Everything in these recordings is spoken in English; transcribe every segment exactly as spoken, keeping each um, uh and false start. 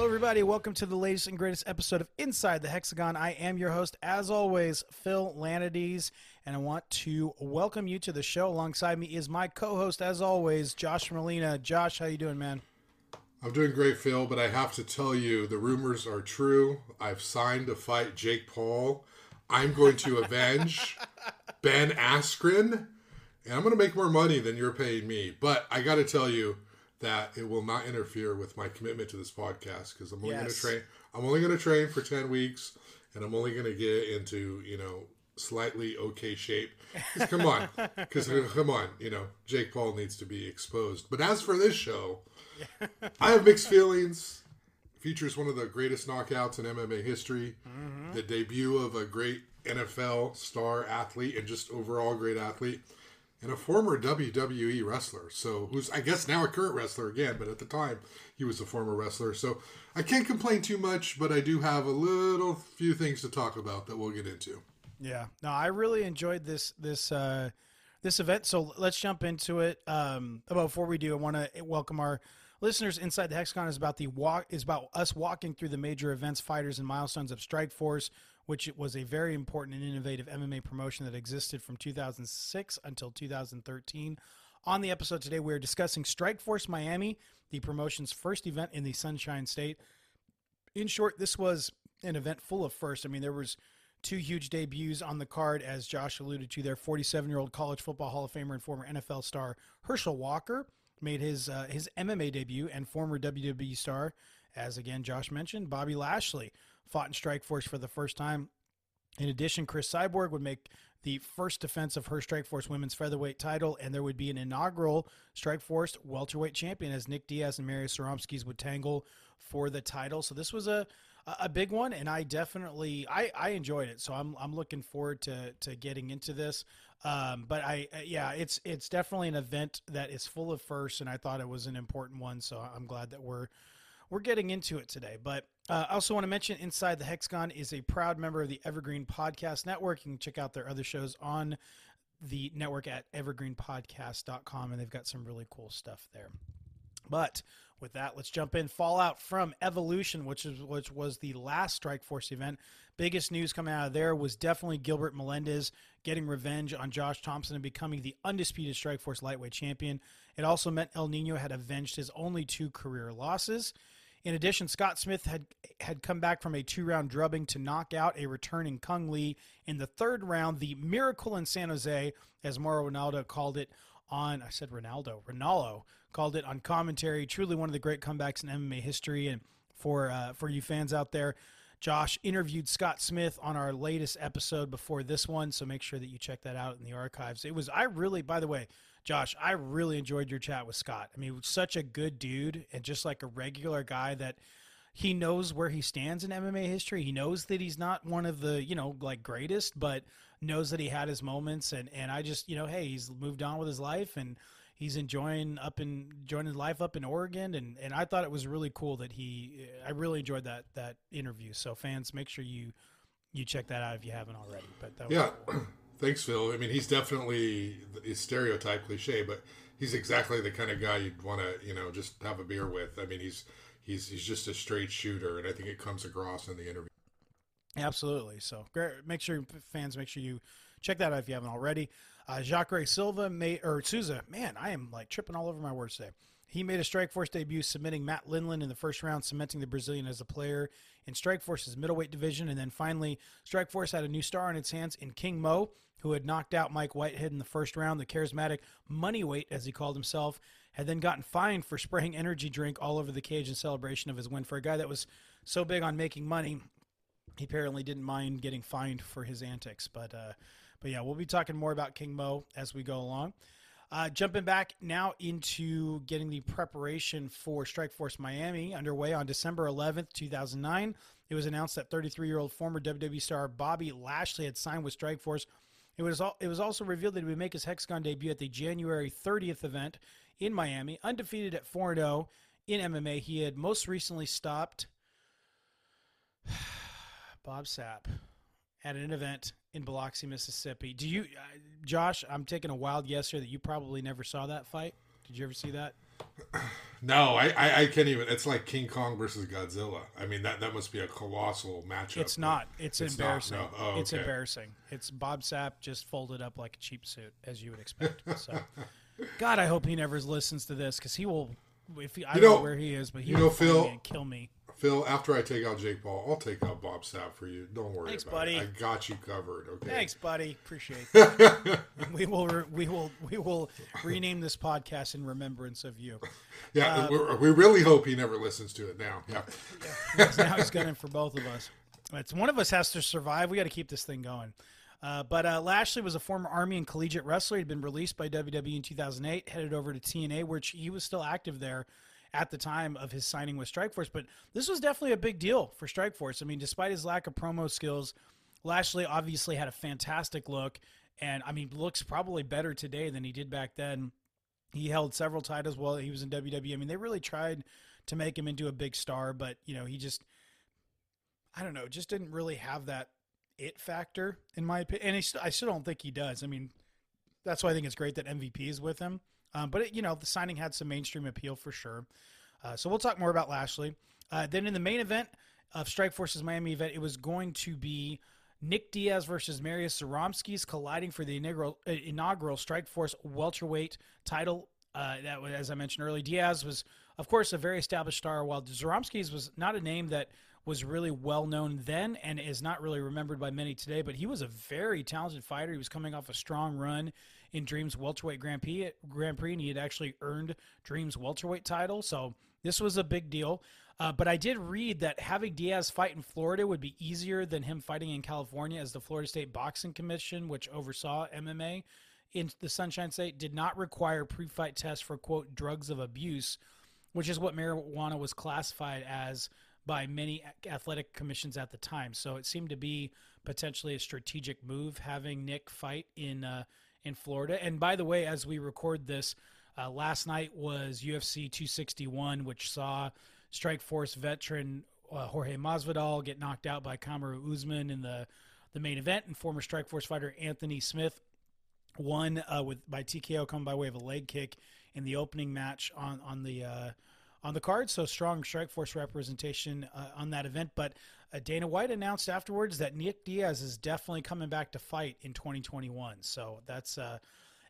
Hello, everybody. Welcome to the latest and greatest episode of Inside the Hexagon. I am your host, as always, Phil Lanadies, and I want to welcome you to the show. Alongside me is my co-host, as always, Josh Molina. Josh, how you doing, man? I'm doing great, Phil, but I have to tell you, the rumors are true. I've signed to fight Jake Paul. I'm going to avenge Ben Askren, and I'm going to make more money than you're paying me. But I got to tell you that it will not interfere with my commitment to this podcast, because I'm only yes. going to train. I'm only going to train for ten weeks, and I'm only going to get into you know slightly okay shape. Come on, because come on, you know Jake Paul needs to be exposed. But as for this show, I have mixed feelings. Features one of the greatest knockouts in M M A history, mm-hmm. the debut of a great N F L star athlete, and just overall great athlete, and a former W W E wrestler, so who's, I guess, now a current wrestler again, but at the time, he was a former wrestler. So I can't complain too much, but I do have a little few things to talk about that we'll get into. Yeah. No, I really enjoyed this this uh, this event, so let's jump into it. Um, but before we do, I want to welcome our listeners. Inside the Hexagon is about the walk is about us walking through the major events, fighters, and milestones of Strikeforce, which was a very important and innovative M M A promotion that existed from two thousand six until two thousand thirteen. On the episode today, we're discussing Strikeforce Miami, the promotion's first event in the Sunshine State. In short, this was an event full of firsts. I mean, there was two huge debuts on the card, as Josh alluded to there. forty-seven-year-old college football Hall of Famer and former N F L star Herschel Walker made his uh, his M M A debut, and former W W E star, as again Josh mentioned, Bobby Lashley fought in Strikeforce for the first time. In addition, Chris Cyborg would make the first defense of her Strikeforce women's featherweight title, and there would be an inaugural Strikeforce welterweight champion, as Nick Diaz and Mariusz Zaromskis would tangle for the title. So this was a a big one, and I definitely I, I enjoyed it. So I'm I'm looking forward to to getting into this. Um, but I yeah, it's it's definitely an event that is full of firsts, and I thought it was an important one. So I'm glad that we're we're getting into it today. But Uh, I also want to mention Inside the Hexagon is a proud member of the Evergreen Podcast Network. You can check out their other shows on the network at evergreen podcast dot com, and they've got some really cool stuff there. But with that, let's jump in. Fallout from Evolution, which is which was the last Strikeforce event. Biggest news coming out of there was definitely Gilbert Melendez getting revenge on Josh Thompson and becoming the undisputed Strikeforce lightweight champion. It also meant El Nino had avenged his only two career losses. In addition, Scott Smith had had come back from a two-round drubbing to knock out a returning Kung Lee in the third round, the miracle in San Jose, as Mauro Ronaldo called it on, I said Ronaldo, Ronaldo called it on commentary. Truly one of the great comebacks in M M A history. And for, uh, for you fans out there, Josh interviewed Scott Smith on our latest episode before this one, so make sure that you check that out in the archives. It was, I really, by the way, Josh, I really enjoyed your chat with Scott. I mean, he was such a good dude and just like a regular guy that he knows where he stands in M M A history. He knows that he's not one of the, you know, like greatest, but knows that he had his moments. And, and I just, you know, hey, he's moved on with his life and he's enjoying up in enjoying his life up in Oregon. And, and I thought it was really cool that he, I really enjoyed that, that interview. So fans, make sure you, you check that out if you haven't already, but that was yeah. cool. Thanks, Phil. I mean, he's definitely his stereotype cliche, but he's exactly the kind of guy you'd want to, you know, just have a beer with. I mean, he's he's he's just a straight shooter, and I think it comes across in the interview. Absolutely. So, great. Make sure fans, make sure you check that out if you haven't already. Uh, Jacare Silva made or Souza. Man, I am like tripping all over my words today. He made a Strikeforce debut, submitting Matt Lindland in the first round, cementing the Brazilian as a player in Strikeforce's middleweight division. And then finally, Strikeforce had a new star on its hands in King Mo, who had knocked out Mike Whitehead in the first round. The charismatic moneyweight, as he called himself, had then gotten fined for spraying energy drink all over the cage in celebration of his win. For a guy that was so big on making money, he apparently didn't mind getting fined for his antics. But, uh, but yeah, we'll be talking more about King Mo as we go along. Uh, jumping back now into getting the preparation for Strikeforce Miami underway on December eleventh, two thousand nine. It was announced that thirty-three-year-old former W W E star Bobby Lashley had signed with Strikeforce. It was, al- it was also revealed that he would make his Hexagon debut at the January thirtieth event in Miami. Undefeated at four and oh in M M A, he had most recently stopped Bob Sapp at an event in Biloxi, Mississippi. Do you, uh, Josh, I'm taking a wild guess here that you probably never saw that fight. Did you ever see that? No, I, I, I can't even. It's like King Kong versus Godzilla. I mean, that, that must be a colossal matchup. It's not. It's, it's embarrassing. Not, no. oh, okay. It's embarrassing. It's Bob Sapp just folded up like a cheap suit, as you would expect. So, God, I hope he never listens to this, because he will. If he, I you don't know, know where he is, but he will kill me. Phil, after I take out Jake Paul, I'll take out Bob Sapp for you. Don't worry Thanks, about buddy. it. I got you covered. Okay. Thanks, buddy. Appreciate that. we will re- we will we will rename this podcast in remembrance of you. Yeah, um, we're, we really hope he never listens to it now. Yeah. yeah now he's gunning for both of us. It's one of us has to survive. We got to keep this thing going. Uh, but uh, Lashley was a former Army and collegiate wrestler. He'd been released by W W E in two thousand eight, headed over to T N A, which he was still active there at the time of his signing with Strikeforce. But this was definitely a big deal for Strikeforce. I mean, despite his lack of promo skills, Lashley obviously had a fantastic look. And, I mean, looks probably better today than he did back then. He held several titles while he was in W W E. I mean, they really tried to make him into a big star. But, you know, he just, I don't know, just didn't really have that it factor, in my opinion. And he st- I still don't think he does. I mean, that's why I think it's great that M V P is with him. Um, but, it, you know, the signing had some mainstream appeal for sure. Uh, so we'll talk more about Lashley. Uh, then in the main event of Strikeforce's Miami event, it was going to be Nick Diaz versus Mariusz Zaromskis colliding for the inaugural, uh, inaugural Strikeforce welterweight title. Uh, that was, as I mentioned earlier, Diaz was, of course, a very established star, while Zaromskis was not a name that was really well-known then and is not really remembered by many today. But he was a very talented fighter. He was coming off a strong run in Dream's welterweight Grand Prix, Grand Prix, and he had actually earned Dream's welterweight title. So this was a big deal. Uh, but I did read that having Diaz fight in Florida would be easier than him fighting in California, as the Florida State Boxing Commission, which oversaw M M A in the Sunshine State, did not require pre-fight tests for, quote, drugs of abuse, which is what marijuana was classified as by many athletic commissions at the time. So it seemed to be potentially a strategic move having Nick fight in uh, in Florida. And by the way, as we record this, uh, last night was U F C two sixty-one, which saw Strikeforce veteran uh, Jorge Masvidal get knocked out by Kamaru Usman in the, the main event, and former Strikeforce fighter Anthony Smith won uh, with by T K O, coming by way of a leg kick in the opening match on, on the uh, on the card. So strong Strikeforce representation uh, on that event. But uh, Dana White announced afterwards that Nick Diaz is definitely coming back to fight in twenty twenty-one. So that's uh,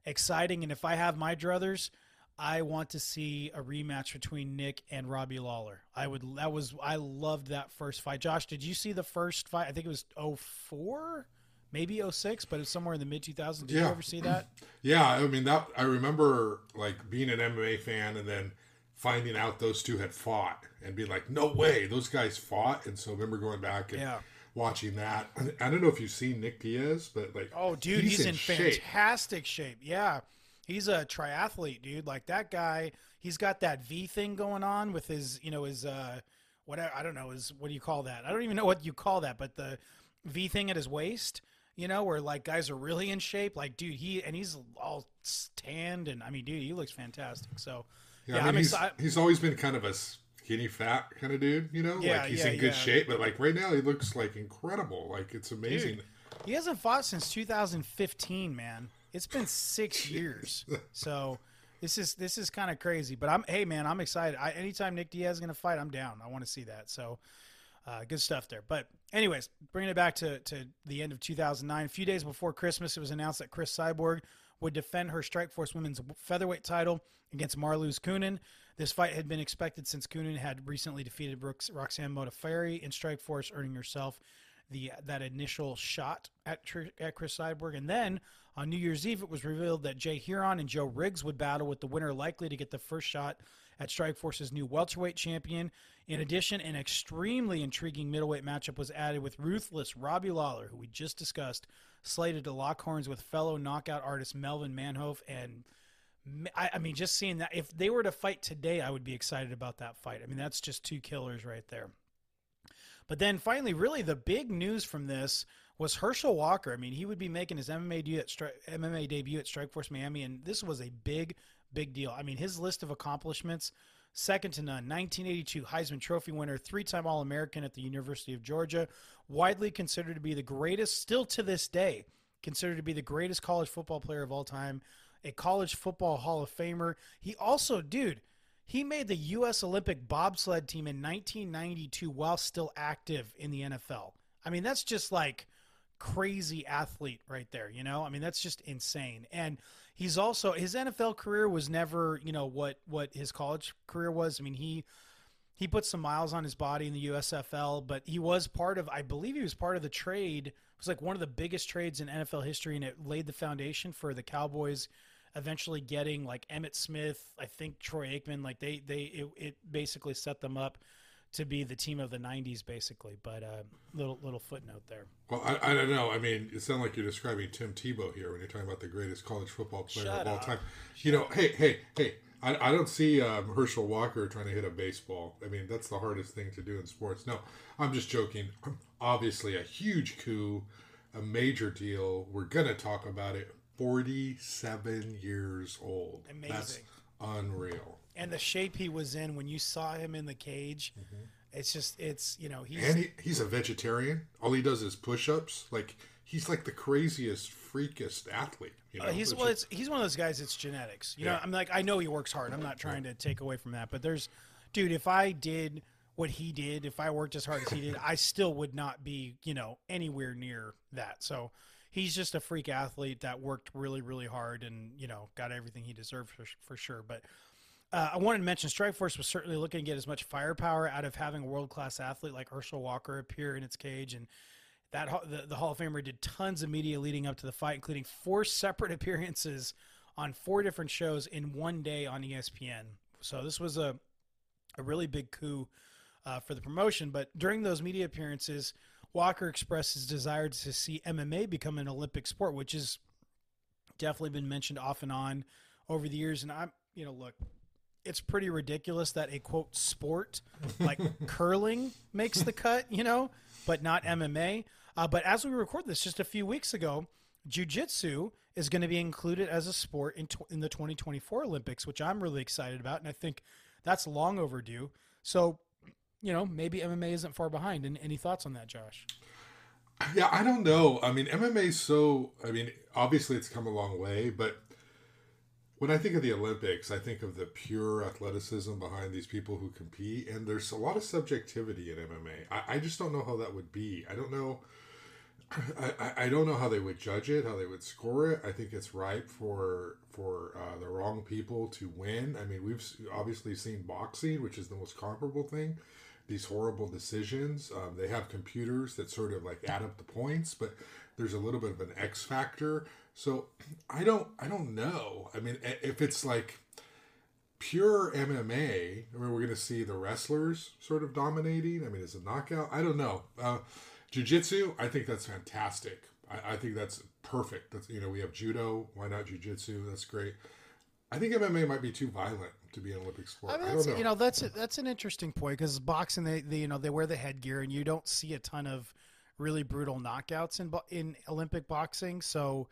exciting. And if I have my druthers, I want to see a rematch between Nick and Robbie Lawler. I would, that was, I loved that first fight. Josh, did you see the first fight? I think it was oh four, maybe oh six, but it's somewhere in the mid two thousands. Did yeah. you ever see that? Yeah. I mean, that, I remember like being an M M A fan and then finding out those two had fought and being like, no way, those guys fought. And so I remember going back and yeah. watching that. I don't know if you've seen Nick Diaz, but like, oh dude, he's, he's in, in shape. Fantastic shape. Yeah. He's a triathlete, dude. Like that guy, he's got that V thing going on with his, you know, his, uh, whatever, I don't know, his, what do you call that? I don't even know what you call that, but the V thing at his waist, you know, where like guys are really in shape. Like, dude, he, and he's all tanned and I mean, dude, he looks fantastic. So, Yeah, yeah, I mean, he's, he's always been kind of a skinny fat kind of dude, you know, yeah, like he's yeah, in good yeah. shape, but like right now he looks like incredible. Like it's amazing. Dude, he hasn't fought since two thousand fifteen, man. It's been six years. So this is, this is kind of crazy, but I'm, hey man, I'm excited. I, anytime Nick Diaz is going to fight, I'm down. I want to see that. So uh, good stuff there. But anyways, bringing it back to, to the end of two thousand nine, a few days before Christmas, it was announced that Chris Cyborg would defend her Strikeforce women's featherweight title against Marloes Coenen. This fight had been expected since Coenen had recently defeated Brooks, Roxanne Modafferi in Strikeforce, earning herself the that initial shot at, at Chris Cyborg. And then on New Year's Eve, it was revealed that Jay Hieron and Joe Riggs would battle, with the winner likely to get the first shot at Strikeforce's new welterweight champion. In addition, an extremely intriguing middleweight matchup was added, with ruthless Robbie Lawler, who we just discussed, slated to lock horns with fellow knockout artist Melvin Manhoef. And I, I mean, just seeing that, if they were to fight today, I would be excited about that fight. I mean, that's just two killers right there. But then finally, really the big news from this was Herschel Walker. I mean, he would be making his M M A debut at, Stri- M M A debut at Strikeforce Miami, and this was a big, big deal. I mean, his list of accomplishments, second to none. nineteen eighty-two Heisman Trophy winner, three-time All-American at the University of Georgia, widely considered to be the greatest, still to this day, considered to be the greatest college football player of all time, a college football Hall of Famer. He also, dude, He made the U S Olympic bobsled team in nineteen ninety-two while still active in the N F L. I mean, that's just like crazy athlete right there, you know? I mean, that's just insane. And he's also, his N F L career was never, you know, what what his college career was. I mean, he he put some miles on his body in the U S F L, but he was part of, I believe he was part of the trade. It was like one of the biggest trades in N F L history, and it laid the foundation for the Cowboys eventually getting like Emmitt Smith, I think Troy Aikman, like they, they, it, it basically set them up to be the team of the nineties, basically. But a uh, little little footnote there. Well, I, I don't know. I mean, it sounds like you're describing Tim Tebow here when you're talking about the greatest college football player Shut of all up. time. Shut you know, up. hey, hey, hey, I, I don't see um, Herschel Walker trying to hit a baseball. I mean, that's the hardest thing to do in sports. No, I'm just joking. Obviously a huge coup, a major deal. We're going to talk about it. forty-seven years old. Amazing. That's unreal. And the shape he was in when you saw him in the cage, mm-hmm. it's just, it's, you know, he's... And he, he's a vegetarian. All he does is push-ups. Like, he's like the craziest, freakest athlete. You know? uh, he's, well, it's, he's one of those guys, it's genetics. You yeah. know, I'm like, I know he works hard. I'm not trying to take away from that. But there's, dude, if I did what he did, if I worked as hard as he did, I still would not be, you know, anywhere near that. So... he's just a freak athlete that worked really, really hard and, you know, got everything he deserved for, for sure. But uh, I wanted to mention Strikeforce was certainly looking to get as much firepower out of having a world-class athlete like Herschel Walker appear in its cage. And that the, the Hall of Famer did tons of media leading up to the fight, including four separate appearances on four different shows in one day on E S P N. So this was a, a really big coup uh, for the promotion. But during those media appearances, Walker expressed his desire to see M M A become an Olympic sport, which has definitely been mentioned off and on over the years. And I'm, you know, look, it's pretty ridiculous that a, quote, sport like curling makes the cut, you know, but not M M A. Uh, but as we record this just a few weeks ago, jiu-jitsu is going to be included as a sport in, tw- in the twenty twenty-four Olympics, which I'm really excited about. And I think that's long overdue. So, you know, maybe M M A isn't far behind. And any thoughts on that, Josh? Yeah, I don't know. I mean, M M A's so, I mean, obviously it's come a long way, but when I think of the Olympics, I think of the pure athleticism behind these people who compete. And there's a lot of subjectivity in M M A. I, I just don't know how that would be. I don't know. I, I don't know how they would judge it, how they would score it. I think it's ripe for for uh, the wrong people to win. I mean, we've obviously seen boxing, which is the most comparable thing. These horrible decisions. Um, they have computers that sort of like add up the points, but there's a little bit of an X factor. So I don't, I don't know. I mean, if it's like pure M M A, I mean, we're going to see the wrestlers sort of dominating. I mean, it's a knockout. I don't know. Uh, jiu-jitsu, I think that's fantastic. I, I think that's perfect. That's, you know, we have judo. Why not jiu-jitsu? That's great. I think M M A might be too violent to be an Olympic sport. I, mean, I don't know. You know, that's a, that's an interesting point because boxing, they, they you know they wear the headgear and you don't see a ton of really brutal knockouts in in Olympic boxing. So,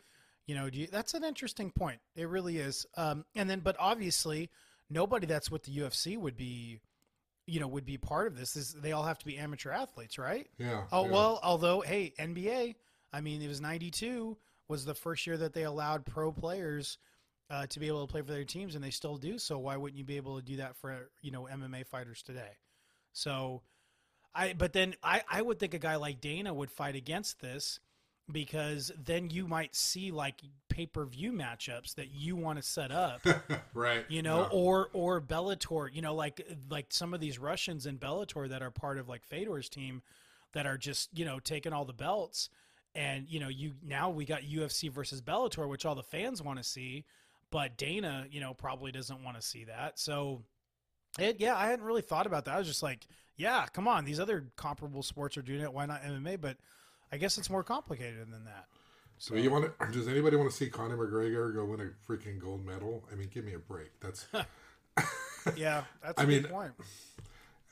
you know, do you, that's an interesting point. It really is. Um, and then, but obviously, nobody that's with the U F C would be, you know, would be part of this. This they all have to be amateur athletes, right? Yeah. Oh yeah. Well, although hey, N B A. I mean, it was ninety-two was the first year that they allowed pro players Uh, to be able to play for their teams, and they still do. So why wouldn't you be able to do that for, you know, M M A fighters today? So I, but then I, I would think a guy like Dana would fight against this because then you might see like pay-per-view matchups that you want to set up, right? You know, yeah. or, or Bellator, you know, like, like some of these Russians in Bellator that are part of like Fedor's team that are just, you know, taking all the belts. And, you know, you, now we got U F C versus Bellator, which all the fans want to see. But Dana, you know, probably doesn't want to see that. So, it, yeah, I hadn't really thought about that. I was just like, yeah, come on. These other comparable sports are doing it. Why not M M A? But I guess it's more complicated than that. So, so you want to, does anybody want to see Conor McGregor go win a freaking gold medal? I mean, give me a break. That's yeah, that's a I good mean, point.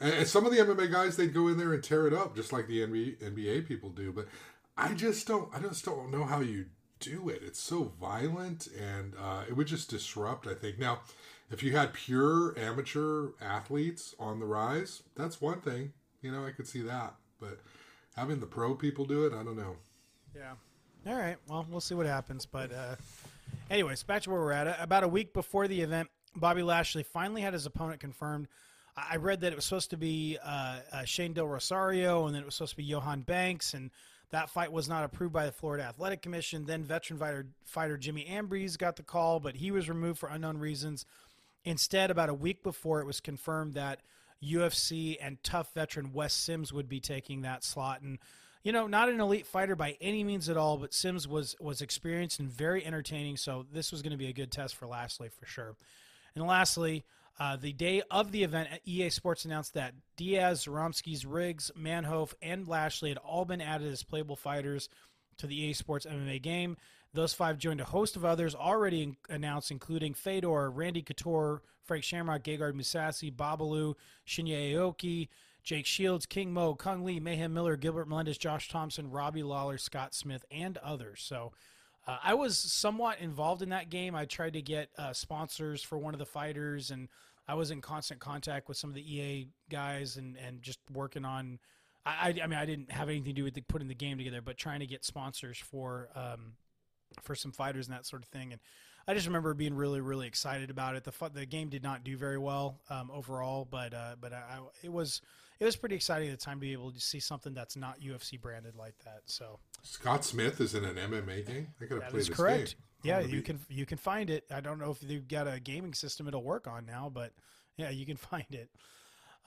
And some of the M M A guys, they'd go in there and tear it up, just like the N B A people do. But I just don't, I just don't know how you do it. It's so violent, and uh, it would just disrupt, I think. Now, if you had pure amateur athletes on the rise, that's one thing. You know, I could see that. But having the pro people do it, I don't know. Yeah. All right. Well, we'll see what happens. But uh, anyways, back to where we're at. About a week before the event, Bobby Lashley finally had his opponent confirmed. I read that it was supposed to be uh, uh, Shane Del Rosario, and then it was supposed to be Johan Banks, and that fight was not approved by the Florida Athletic Commission. Then veteran fighter, fighter Jimmy Ambrose got the call, but he was removed for unknown reasons. Instead, about a week before, it was confirmed that U F C and tough veteran Wes Sims would be taking that slot. And, you know, not an elite fighter by any means at all, but Sims was, was experienced and very entertaining, so this was going to be a good test for Lashley for sure. And lastly, Uh, the day of the event, E A Sports announced that Diaz, Zaromskis, Riggs, Manhoef, and Lashley had all been added as playable fighters to the E A Sports M M A game. Those five joined a host of others already in announced, including Fedor, Randy Couture, Frank Shamrock, Gegard Mousasi, Babalu, Shinya Aoki, Jake Shields, King Mo, Kung Lee, Mayhem Miller, Gilbert Melendez, Josh Thompson, Robbie Lawler, Scott Smith, and others. So uh, I was somewhat involved in that game. I tried to get uh, sponsors for one of the fighters, and I was in constant contact with some of the E A guys and, and just working on, I, I mean, I didn't have anything to do with the, putting the game together, but trying to get sponsors for, um, for some fighters and that sort of thing. And I just remember being really, really excited about it. The the game did not do very well um, overall, but, uh, but I, it was, it was pretty exciting at the time to be able to see something that's not U F C branded like that. So Scott Smith is in an M M A game. I gotta that play is this correct. Game. Yeah, you can you can find it. I don't know if they've got a gaming system it'll work on now, but yeah, you can find it.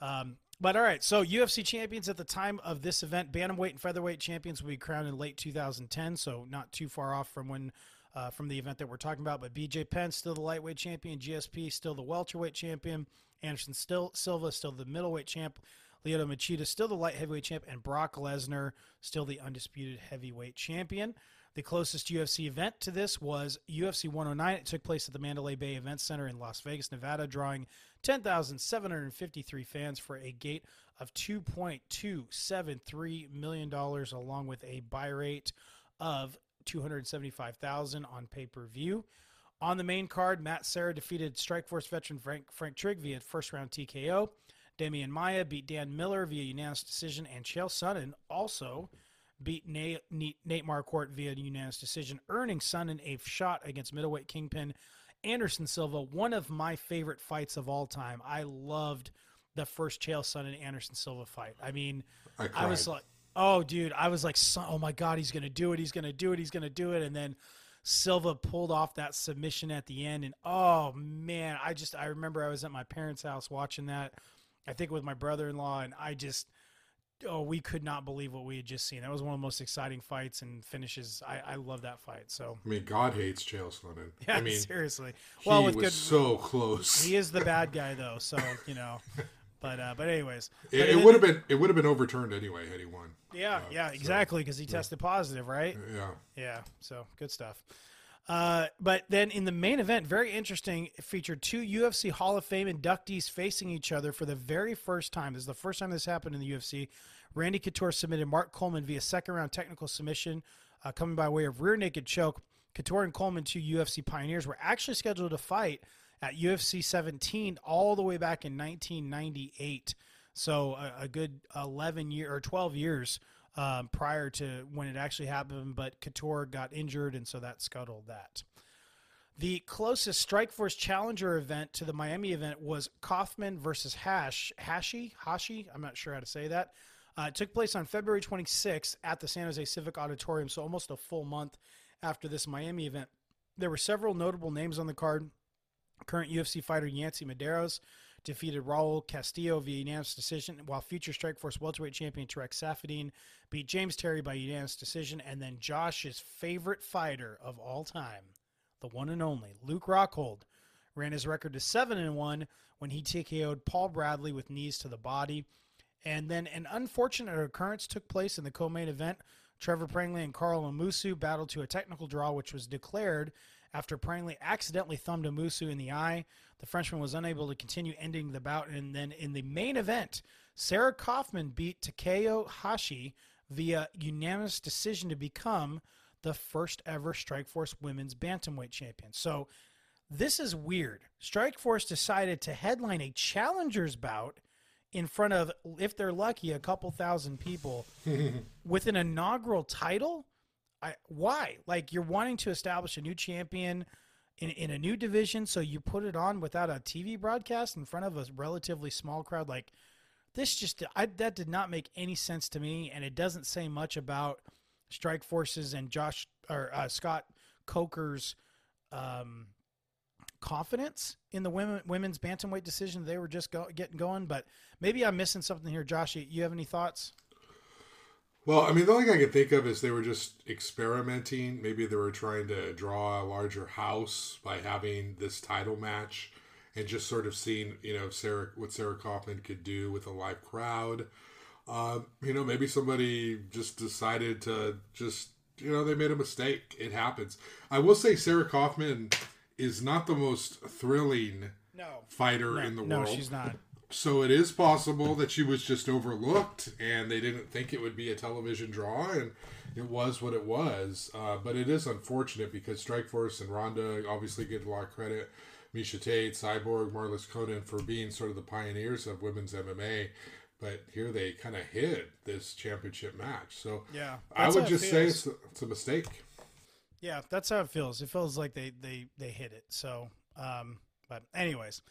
Um, but all right, so U F C champions at the time of this event, bantamweight and featherweight champions will be crowned in late two thousand ten, so not too far off from when uh, from the event that we're talking about. But B J Penn still the lightweight champion, G S P still the welterweight champion, Anderson still Silva still the middleweight champ, Lyoto Machida still the light heavyweight champ, and Brock Lesnar still the undisputed heavyweight champion. The closest U F C event to this was U F C one oh nine. It took place at the Mandalay Bay Event Center in Las Vegas, Nevada, drawing ten thousand seven hundred fifty-three fans for a gate of two point two seven three million dollars, along with a buy rate of two hundred seventy-five thousand dollars on pay-per-view. On the main card, Matt Serra defeated Strikeforce veteran Frank, Frank Trigg via first-round T K O. Damian Maia beat Dan Miller via unanimous decision, and Chael Sonnen also beat Nate, Nate Marquardt via unanimous decision, earning Sonnen a shot against middleweight kingpin Anderson Silva, one of my favorite fights of all time. I loved the first Chael Sonnen Anderson Silva fight. I mean, I, I was like, oh, dude, I was like, oh, my God, he's going to do it. He's going to do it. He's going to do it. And then Silva pulled off that submission at the end. And, oh, man, I just I remember I was at my parents' house watching that, I think with my brother-in-law, and I just – oh, we could not believe what we had just seen. That was one of the most exciting fights and finishes. I, I love that fight. So I mean, God hates Chael Sonnen. Yeah, I mean, seriously. Well, he with was good, so close. He is the bad guy, though. So you know, but uh, but anyways, it, but it, it would have been it would have been overturned anyway had he won. Yeah, uh, yeah, exactly, because so, he tested yeah. positive, right? Yeah, yeah. So good stuff. Uh, but then in the main event, very interesting, it featured two U F C Hall of Fame inductees facing each other for the very first time. This is the first time this happened in the U F C. Randy Couture submitted Mark Coleman via second-round technical submission, uh, coming by way of rear naked choke. Couture and Coleman, two U F C pioneers, were actually scheduled to fight at U F C seventeen all the way back in nineteen ninety-eight. So a, a good eleven year or twelve years Um, prior to when it actually happened, but Couture got injured, and so that scuttled that. The closest Strikeforce Challenger event to the Miami event was Kaufman versus Hash, Hashi, Hashi, I'm not sure how to say that. Uh, it took place on February twenty-sixth at the San Jose Civic Auditorium, so almost a full month after this Miami event. There were several notable names on the card. Current U F C fighter Yancy Medeiros defeated Raul Castillo via unanimous decision, while future Strikeforce welterweight champion Tarek Safadine beat James Terry by unanimous decision, and then Josh's favorite fighter of all time, the one and only Luke Rockhold, ran his record to seven and one when he T K O'd Paul Bradley with knees to the body. And then an unfortunate occurrence took place in the co-main event. Trevor Prangley and Carl Amusu battled to a technical draw, which was declared after Prangley accidentally thumbed Amusu in the eye. The Frenchman was unable to continue, ending the bout. And then in the main event, Sarah Kaufman beat Takeo Hashi via unanimous decision to become the first ever Strikeforce women's bantamweight champion. So this is weird. Strikeforce decided to headline a challenger's bout in front of, if they're lucky, a couple thousand people with an inaugural title. I, why? Like, you're wanting to establish a new champion in, in a new division, so you put it on without a T V broadcast in front of a relatively small crowd. Like, this just I, that did not make any sense to me, and it doesn't say much about Strikeforce's and Josh or uh, Scott Coker's um, confidence in the women women's bantamweight decision. They were just go, getting going, but maybe I'm missing something here. Josh, you, you have any thoughts? Well, I mean, the only thing I can think of is they were just experimenting. Maybe they were trying to draw a larger house by having this title match and just sort of seeing, you know, Sarah, what Sarah Kaufman could do with a live crowd. Uh, you know, maybe somebody just decided to just, you know, they made a mistake. It happens. I will say Sarah Kaufman is not the most thrilling no. fighter no, in the no, world. No, she's not. So it is possible that she was just overlooked and they didn't think it would be a television draw, and it was what it was. Uh, but it is unfortunate because Strikeforce and Ronda obviously get a lot of credit. Miesha Tate, Cyborg, Marloes Coenen for being sort of the pioneers of women's M M A. But here they kind of hid this championship match. So yeah, I would just say it's, it's a mistake. Yeah, that's how it feels. It feels like they, they, they hid it. So, um, but anyways.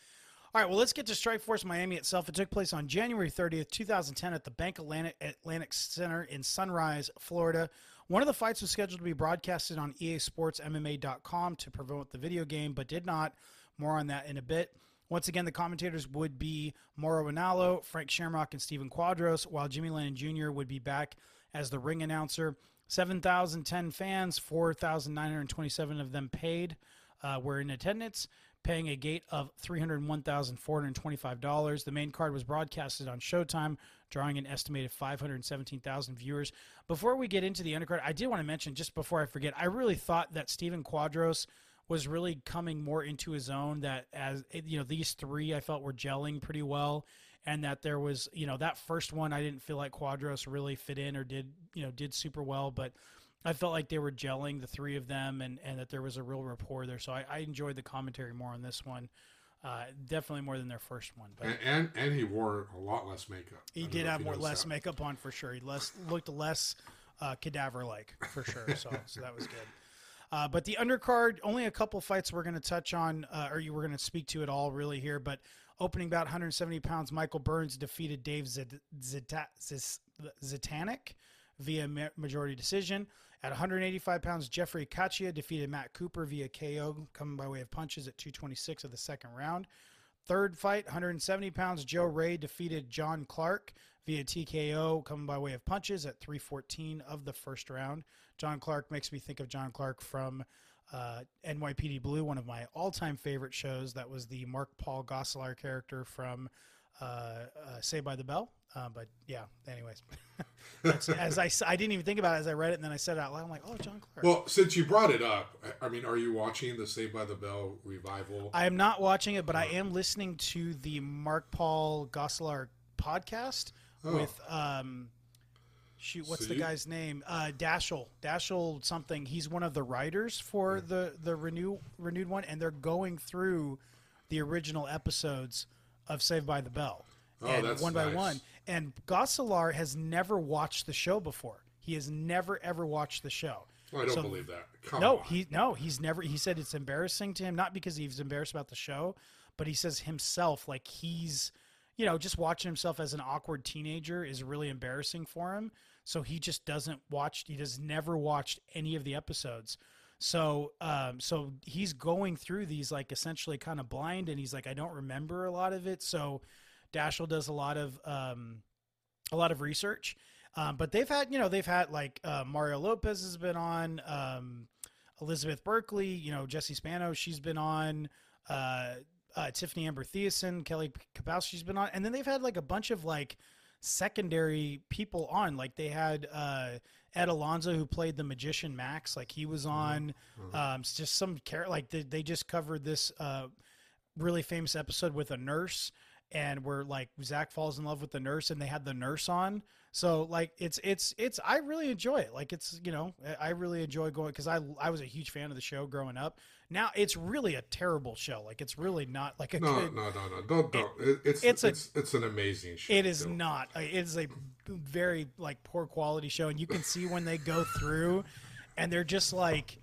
All right, well, let's get to Strikeforce Miami itself. It took place on January thirtieth, two thousand ten at the Bank Atlantic, Atlantic Center in Sunrise, Florida. One of the fights was scheduled to be broadcasted on E A Sports M M A dot com to promote the video game, but did not. More on that in a bit. Once again, the commentators would be Mauro Ranallo, Frank Shamrock, and Steven Quadros, while Jimmy Lennon Junior would be back as the ring announcer. seven thousand ten fans, four thousand nine hundred twenty-seven of them paid, uh, were in attendance, paying a gate of three hundred one thousand four hundred twenty-five dollars. The main card was broadcasted on Showtime, drawing an estimated five hundred seventeen thousand viewers. Before we get into the undercard, I did want to mention, just before I forget, I really thought that Steven Quadros was really coming more into his own, that as, you know, these three I felt were gelling pretty well, and that there was, you know, that first one I didn't feel like Quadros really fit in or did, you know, did super well, but I felt like they were gelling, the three of them, and, and that there was a real rapport there. So I, I enjoyed the commentary more on this one, uh, definitely more than their first one. But and, and and he wore a lot less makeup. He did have more less that. makeup on for sure. He less looked less uh, cadaver-like for sure. So so that was good. Uh, but the undercard, only a couple fights we're going to touch on, uh, or you were going to speak to at all really here. But opening about one hundred seventy pounds, Michael Burns defeated Dave Zit- Zit- Zit- Zitanek via majority decision. At one hundred eighty-five pounds, Jeffrey Kachia defeated Matt Cooper via K O, coming by way of punches at two twenty-six of the second round. Third fight, one hundred seventy pounds, Joe Ray defeated John Clark via T K O, coming by way of punches at three fourteen of the first round. John Clark makes me think of John Clark from uh, N Y P D Blue, one of my all-time favorite shows. That was the Mark Paul Gosselaar character from uh, uh, Saved by the Bell. Um, but yeah, anyways, that's, as I, I didn't even think about it as I read it. And then I said it out loud. I'm like, oh, John Clark. Well, since you brought it up, I mean, are you watching the Saved by the Bell revival? I am not watching it, but no. I am listening to the Mark Paul Gosselaar podcast oh. with, um, shoot, what's See? the guy's name? Uh, Dashel, Dashel something. He's one of the writers for yeah. the, the renew renewed one. And they're going through the original episodes of Saved by the Bell. Oh, and that's one nice. by one. And Gosselaar has never watched the show before. He has never, ever watched the show. Well, I don't so, believe that. Come no, on. he no, he's never. He said it's embarrassing to him, not because he's embarrassed about the show, but he says himself, like he's, you know, just watching himself as an awkward teenager is really embarrassing for him. So he just doesn't watch. He has never watched any of the episodes. So, um, so he's going through these like essentially kind of blind, and he's like, I don't remember a lot of it. So. Dashel does a lot of um, a lot of research, um, but they've had, you know, they've had like uh, Mario Lopez has been on, um, Elizabeth Berkley, you know, Jesse Spano, she's been on, uh, uh, Tiffany Amber Thiessen, Kelly Kapowski, she's been on, and then they've had like a bunch of like secondary people on, like they had uh, Ed Alonso who played the magician Max, like he was on, mm-hmm. um, just some care, like they, they just covered this uh, really famous episode with a nurse. And we're like, Zach falls in love with the nurse, and they had the nurse on. So like, it's, it's, it's, I really enjoy it. Like it's, you know, I really enjoy going, cause I, I was a huge fan of the show growing up. Now it's really a terrible show. Like it's really not like a no, good, no, no, no, don't, don't. It, it's, it's, a, it's, it's an amazing show. It is not, it is a very like poor quality show. And you can see when they go through and they're just like,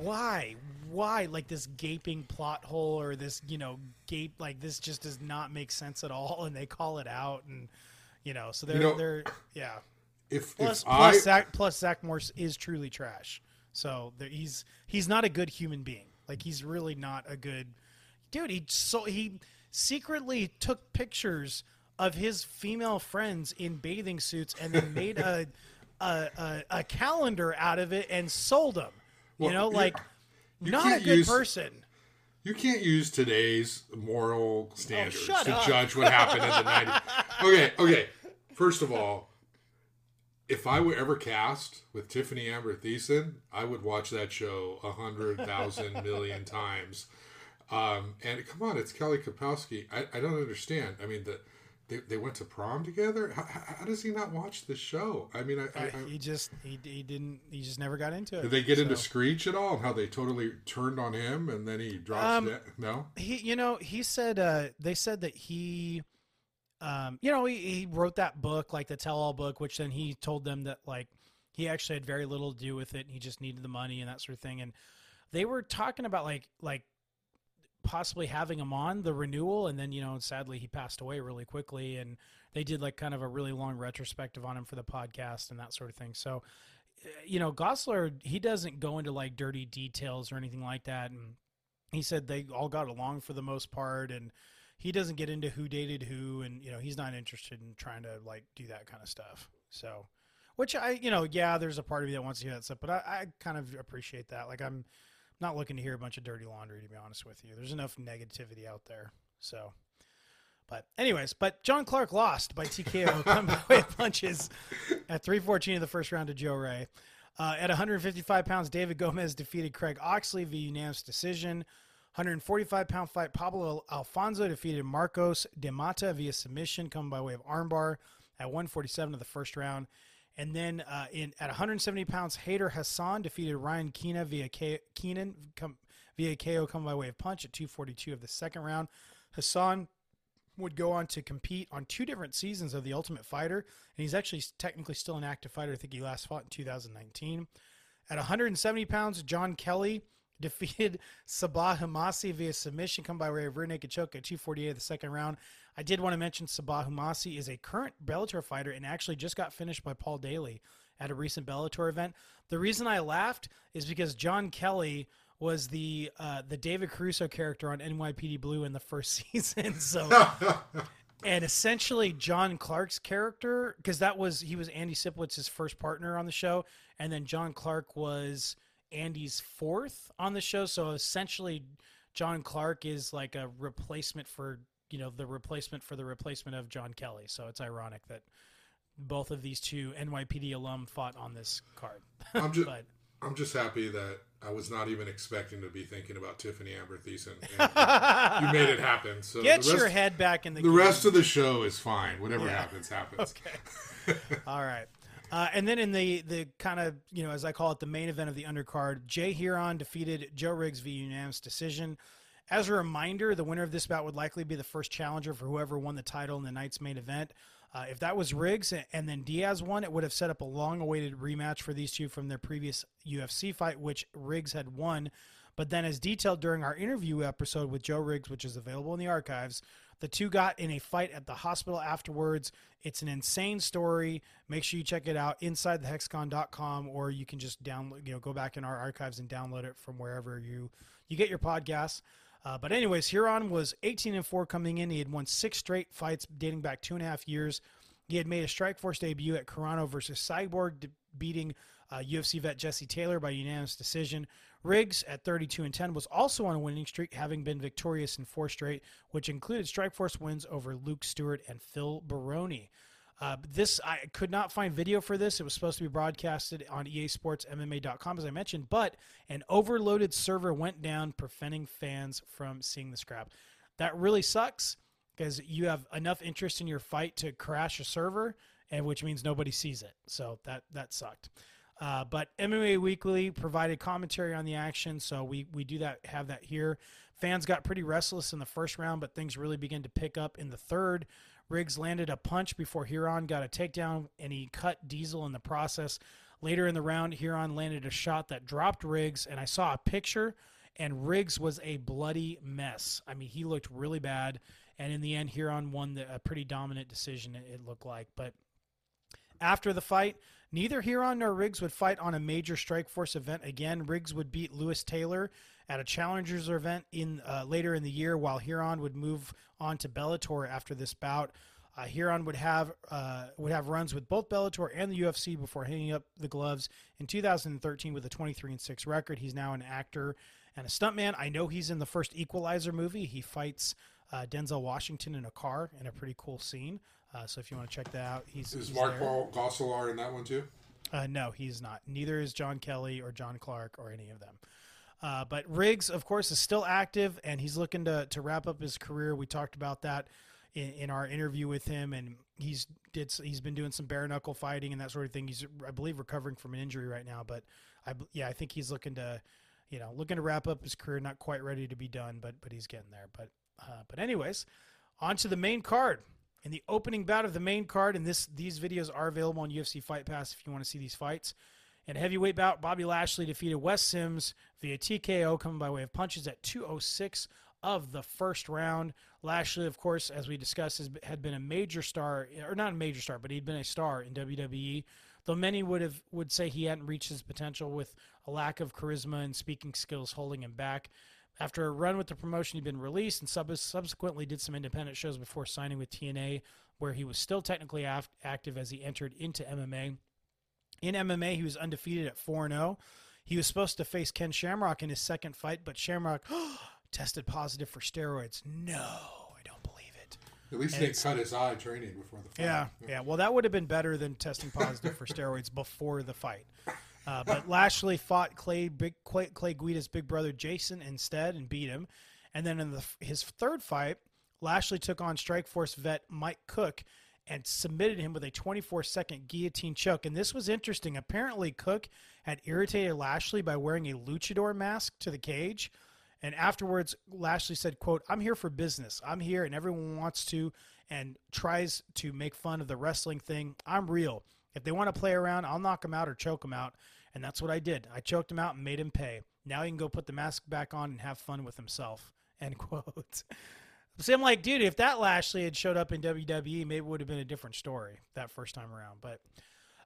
why? Why? Like this gaping plot hole or this, you know, gape, like this just does not make sense at all. And they call it out and, you know, so they're, you know, they're, yeah. If, plus, if plus, I... Zach, plus Zach Morse is truly trash. So there, he's, he's not a good human being. Like he's really not a good dude. He so he secretly took pictures of his female friends in bathing suits and then made a, a, a, a calendar out of it and sold them. You well, know, like you not a good use, person. You can't use today's moral standards oh, to up. judge what happened in the nineties. Okay, okay. First of all, if I were ever cast with Tiffany Amber Thiessen, I would watch that show a hundred thousand million times. Um, and come on, it's Kelly Kapowski. I, I don't understand. I mean, the, they they went to prom together. How, how does he not watch this show? I mean, I, I, I, he just he he didn't he just never got into it. Did they get so. into Screech at all? How they totally turned on him and then he drops um, it? No, he you know he said uh, they said that he. Um, you know, he, he wrote that book, like the tell-all book, which then he told them that, like, he actually had very little to do with it. And he just needed the money and that sort of thing. And they were talking about, like, like possibly having him on the renewal. And then, you know, sadly, he passed away really quickly. And they did, like, kind of a really long retrospective on him for the podcast and that sort of thing. So, you know, Gosselaar, he doesn't go into, like, dirty details or anything like that. And he said they all got along for the most part. And he doesn't get into who dated who, and, you know, he's not interested in trying to, like, do that kind of stuff. So, which I, you know, yeah, there's a part of me that wants to hear that stuff, but I, I kind of appreciate that. Like, I'm not looking to hear a bunch of dirty laundry, to be honest with you. There's enough negativity out there. So, but anyways, but John Clark lost by T K O, coming away punches at three fourteen of the first round to Joe Ray. Uh, at one fifty-five pounds, David Gomez defeated Craig Oxley via unanimous decision. one forty-five pound fight, Pablo Alfonso defeated Marcos de Mata via submission, coming by way of armbar at one forty-seven of the first round. And then uh, in at one seventy pounds, Hader Hassan defeated Ryan Keena via K- Keenan come, via K O, coming by way of punch at two forty-two of the second round. Hassan would go on to compete on two different seasons of The Ultimate Fighter, and he's actually technically still an active fighter. I think he last fought in two thousand nineteen. At one seventy pounds, John Kelly defeated Sabah Humasi via submission, come by way of rear naked choke at two forty-eight of the second round. I did want to mention Sabah Humasi is a current Bellator fighter and actually just got finished by Paul Daly at a recent Bellator event. The reason I laughed is because John Kelly was the uh, the David Caruso character on N Y P D Blue in the first season. So, and essentially John Clark's character, because that was he was Andy Sipowicz's first partner on the show, and then John Clark was Andy's fourth on the show. So essentially John Clark is like a replacement for, you know, the replacement for the replacement of John Kelly. So it's ironic that both of these two N Y P D alum fought on this card. I'm just, but, I'm just happy that I was not even expecting to be thinking about Tiffany Amber Thiessen. And you made it happen. So get rest, your head back in the, the game. Rest of the show is fine. Whatever yeah. happens, happens. Okay. All right. Uh, and then in the, the kind of, you know, as I call it, the main event of the undercard, Jay Hieron defeated Joe Riggs via unanimous decision. As a reminder, the winner of this bout would likely be the first challenger for whoever won the title in the night's main event. Uh, if that was Riggs and then Diaz won, it would have set up a long-awaited rematch for these two from their previous U F C fight, which Riggs had won. But then as detailed during our interview episode with Joe Riggs, which is available in the archives, the two got in a fight at the hospital afterwards. It's an insane story. Make sure you check it out, inside the hexagon dot com, or you can just download, you know, go back in our archives and download it from wherever you, you get your podcasts. Uh, but anyways, Hieron was eighteen and four coming in. He had won six straight fights dating back two and a half years. He had made a Strikeforce debut at Carano versus Cyborg, beating uh, U F C vet Jesse Taylor by unanimous decision. Riggs at thirty-two and ten was also on a winning streak, having been victorious in four straight, which included Strikeforce wins over Luke Stewart and Phil Baroni. Uh, this I could not find video for this. It was supposed to be broadcasted on E A Sports M M A dot com, as I mentioned, but an overloaded server went down, preventing fans from seeing the scrap. That really sucks because you have enough interest in your fight to crash a server, and which means nobody sees it. So that that sucked. Uh, but M M A Weekly provided commentary on the action, so we we do that have that here. Fans got pretty restless in the first round, but things really began to pick up in the third. Riggs landed a punch before Hieron got a takedown, and he cut Diesel in the process. Later in the round, Hieron landed a shot that dropped Riggs, and I saw a picture, and Riggs was a bloody mess. I mean, he looked really bad, and in the end, Hieron won the, a pretty dominant decision, it looked like. But after the fight, neither Hieron nor Riggs would fight on a major Strikeforce event again. Riggs would beat Lewis Taylor at a Challengers event in uh, later in the year, while Hieron would move on to Bellator after this bout. Uh, Hieron would have uh, would have runs with both Bellator and the U F C before hanging up the gloves in two thousand thirteen with a twenty-three and six record. He's now an actor and a stuntman. I know he's in the first Equalizer movie. He fights uh, Denzel Washington in a car in a pretty cool scene. Uh, so if you want to check that out, he's Is he's Mark there. Paul Gosselaar in that one too? Uh, no, he's not. Neither is John Kelly or John Clark or any of them. Uh, but Riggs, of course, is still active, and he's looking to to wrap up his career. We talked about that in, in our interview with him, and he's did he's been doing some bare knuckle fighting and that sort of thing. He's, I believe, recovering from an injury right now, but I yeah, I think he's looking to, you know, looking to wrap up his career. Not quite ready to be done, but but he's getting there. But uh, but anyways, on to the main card. In the opening bout of the main card, and this these videos are available on U F C Fight Pass if you want to see these fights. In a heavyweight bout, Bobby Lashley defeated Wes Sims via T K O, coming by way of punches at two oh six of the first round. Lashley, of course, as we discussed, has, had been a major star, or not a major star, but he'd been a star in W W E, though many would have would say he hadn't reached his potential with a lack of charisma and speaking skills holding him back. After a run with the promotion, he'd been released and sub subsequently did some independent shows before signing with T N A, where he was still technically active as he entered into M M A. In M M A, he was undefeated at four and oh. He was supposed to face Ken Shamrock in his second fight, but Shamrock tested positive for steroids. No, I don't believe it. At least and they cut his eye training before the fight. Yeah, yeah. Well, that would have been better than testing positive for steroids before the fight. Uh, but Lashley fought Clay, big, Clay, Clay Guida's big brother Jason instead and beat him. And then in the, his third fight, Lashley took on Strikeforce vet Mike Cook and submitted him with a twenty-four second guillotine choke. And this was interesting. Apparently, Cook had irritated Lashley by wearing a luchador mask to the cage. And afterwards, Lashley said, quote, "I'm here for business. I'm here and everyone wants to and tries to make fun of the wrestling thing. I'm real. If they want to play around, I'll knock him out or choke him out. And that's what I did. I choked him out and made him pay. Now he can go put the mask back on and have fun with himself." End quote. So I'm like, dude, if that Lashley had showed up in W W E, maybe it would have been a different story that first time around. But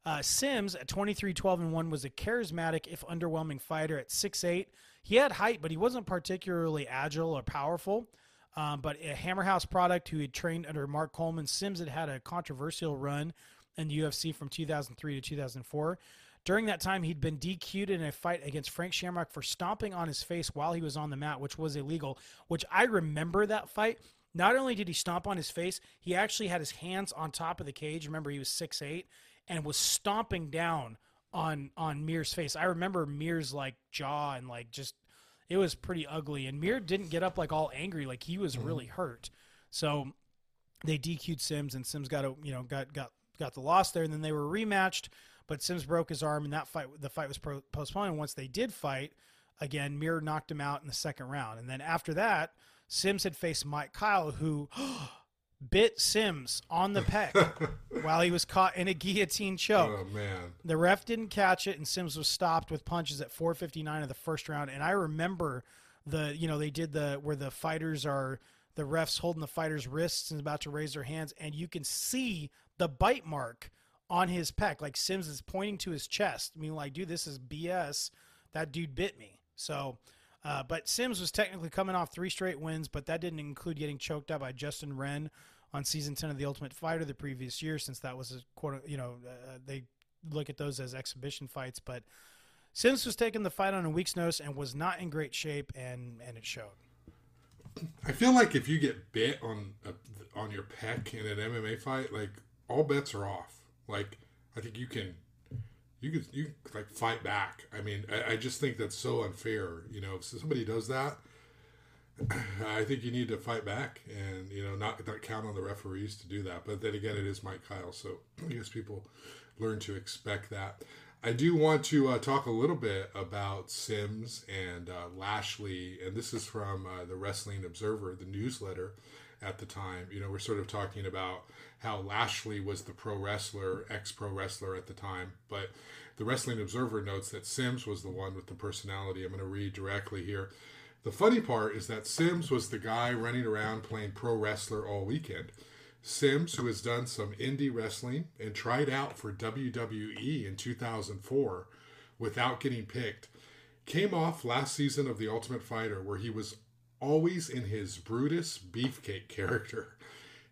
uh, Sims at twenty-three, twelve, and one was a charismatic, if underwhelming, fighter at six eight. He had height, but he wasn't particularly agile or powerful. Um, but a Hammerhouse product who had trained under Mark Coleman, Sims had had a controversial run in the U F C from two thousand three to two thousand four. During that time, he'd been D Q'd in a fight against Frank Shamrock for stomping on his face while he was on the mat, which was illegal, which I remember that fight. Not only did he stomp on his face, he actually had his hands on top of the cage. Remember, he was six eight and was stomping down on on Mear's face. I remember Mear's like jaw and like just, it was pretty ugly. And Mear didn't get up like all angry, like he was really hurt. So they D Q'd Sims, and Sims got a, you know, got got got the loss there, and then they were rematched, but Sims broke his arm, and that fight the fight was pro postponed. And once they did fight again, Mear knocked him out in the second round. And then after that, Sims had faced Mike Kyle, who bit Sims on the pec while he was caught in a guillotine choke. Oh man. The ref didn't catch it, and Sims was stopped with punches at four fifty-nine of the first round. And I remember the, you know, they did the where the fighters are the refs holding the fighters' wrists and about to raise their hands, and you can see the bite mark on his pec. Like Sims is pointing to his chest. I mean, like, dude, this is B S. That dude bit me. So, uh, but Sims was technically coming off three straight wins, but that didn't include getting choked out by Justin Wren on season ten of The Ultimate Fighter the previous year, since that was a quote, you know, uh, they look at those as exhibition fights. But Sims was taking the fight on a week's notice and was not in great shape, and, and it showed. I feel like if you get bit on, a, on your pec in an M M A fight, like, all bets are off. Like, I think you can, you could, you could, like, fight back. I mean, I, I just think that's so unfair. You know, if somebody does that, I think you need to fight back and, you know, not, not count on the referees to do that. But then again, it is Mike Kyle, so I guess people learn to expect that. I do want to uh, talk a little bit about Sims and uh, Lashley, and this is from uh, the Wrestling Observer, the newsletter at the time. You know, we're sort of talking about how Lashley was the pro wrestler, ex-pro wrestler at the time, but the Wrestling Observer notes that Sims was the one with the personality. I'm going to read directly here. The funny part is that Sims was the guy running around playing pro wrestler all weekend. Sims, who has done some indie wrestling and tried out for W W E in two thousand four without getting picked, came off last season of The Ultimate Fighter where he was always in his Brutus Beefcake character.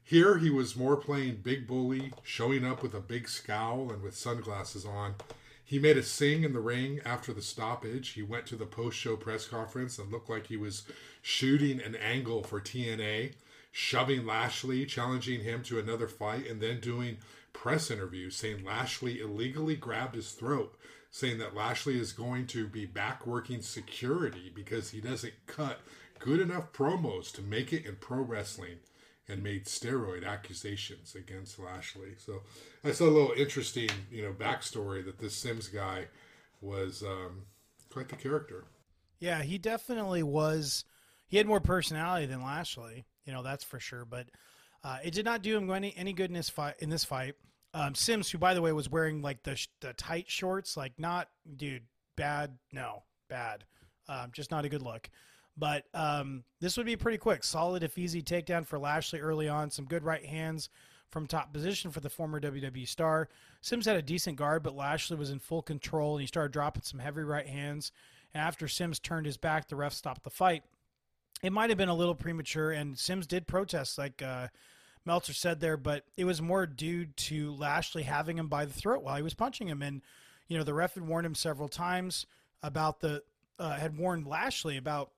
Here he was more playing Big Bully, showing up with a big scowl and with sunglasses on. He made a sing in the ring after the stoppage. He went to the post-show press conference and looked like he was shooting an angle for T N A. Shoving Lashley, challenging him to another fight, and then doing press interviews saying Lashley illegally grabbed his throat, saying that Lashley is going to be back working security because he doesn't cut good enough promos to make it in pro wrestling, and made steroid accusations against Lashley. So that's a little interesting, you know, backstory that this Sims guy was um, quite the character. Yeah, he definitely was. He had more personality than Lashley. You know, that's for sure. But uh, it did not do him any, any good in this fight. In this fight. Um, Sims, who, by the way, was wearing, like, the, the tight shorts, like, not, dude, bad, no, bad. Um, just not a good look. But um, this would be pretty quick. Solid, if easy takedown for Lashley early on. Some good right hands from top position for the former W W E star. Sims had a decent guard, but Lashley was in full control, and he started dropping some heavy right hands. And after Sims turned his back, the ref stopped the fight. It might have been a little premature, and Sims did protest, like uh, Meltzer said there, but it was more due to Lashley having him by the throat while he was punching him. And, you know, the ref had warned him several times about the uh, – had warned Lashley about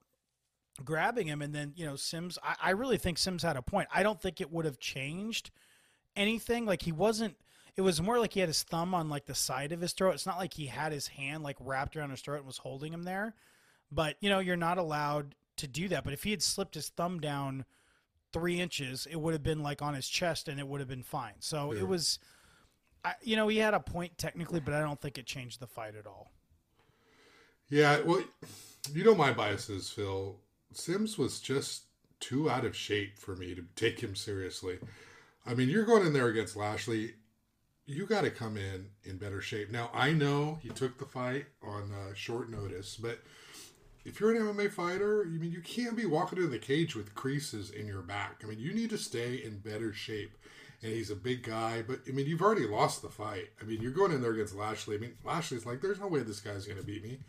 grabbing him. And then, you know, Sims – I really think Sims had a point. I don't think it would have changed anything. Like, he wasn't – it was more like he had his thumb on, like, the side of his throat. It's not like he had his hand, like, wrapped around his throat and was holding him there. But, you know, you're not allowed – to do that. But if he had slipped his thumb down three inches, it would have been like on his chest and it would have been fine. So yeah. It was, I, you know, he had a point technically, but I don't think it changed the fight at all. Yeah. Well, you know, my biases, Phil. Sims was just too out of shape for me to take him seriously. I mean, you're going in there against Lashley. You got to come in in better shape. Now I know he took the fight on uh, short notice, but if you're an M M A fighter, I mean, you can't be walking into the cage with creases in your back. I mean, you need to stay in better shape. And he's a big guy, but, I mean, you've already lost the fight. I mean, you're going in there against Lashley. I mean, Lashley's like, there's no way this guy's going to beat me.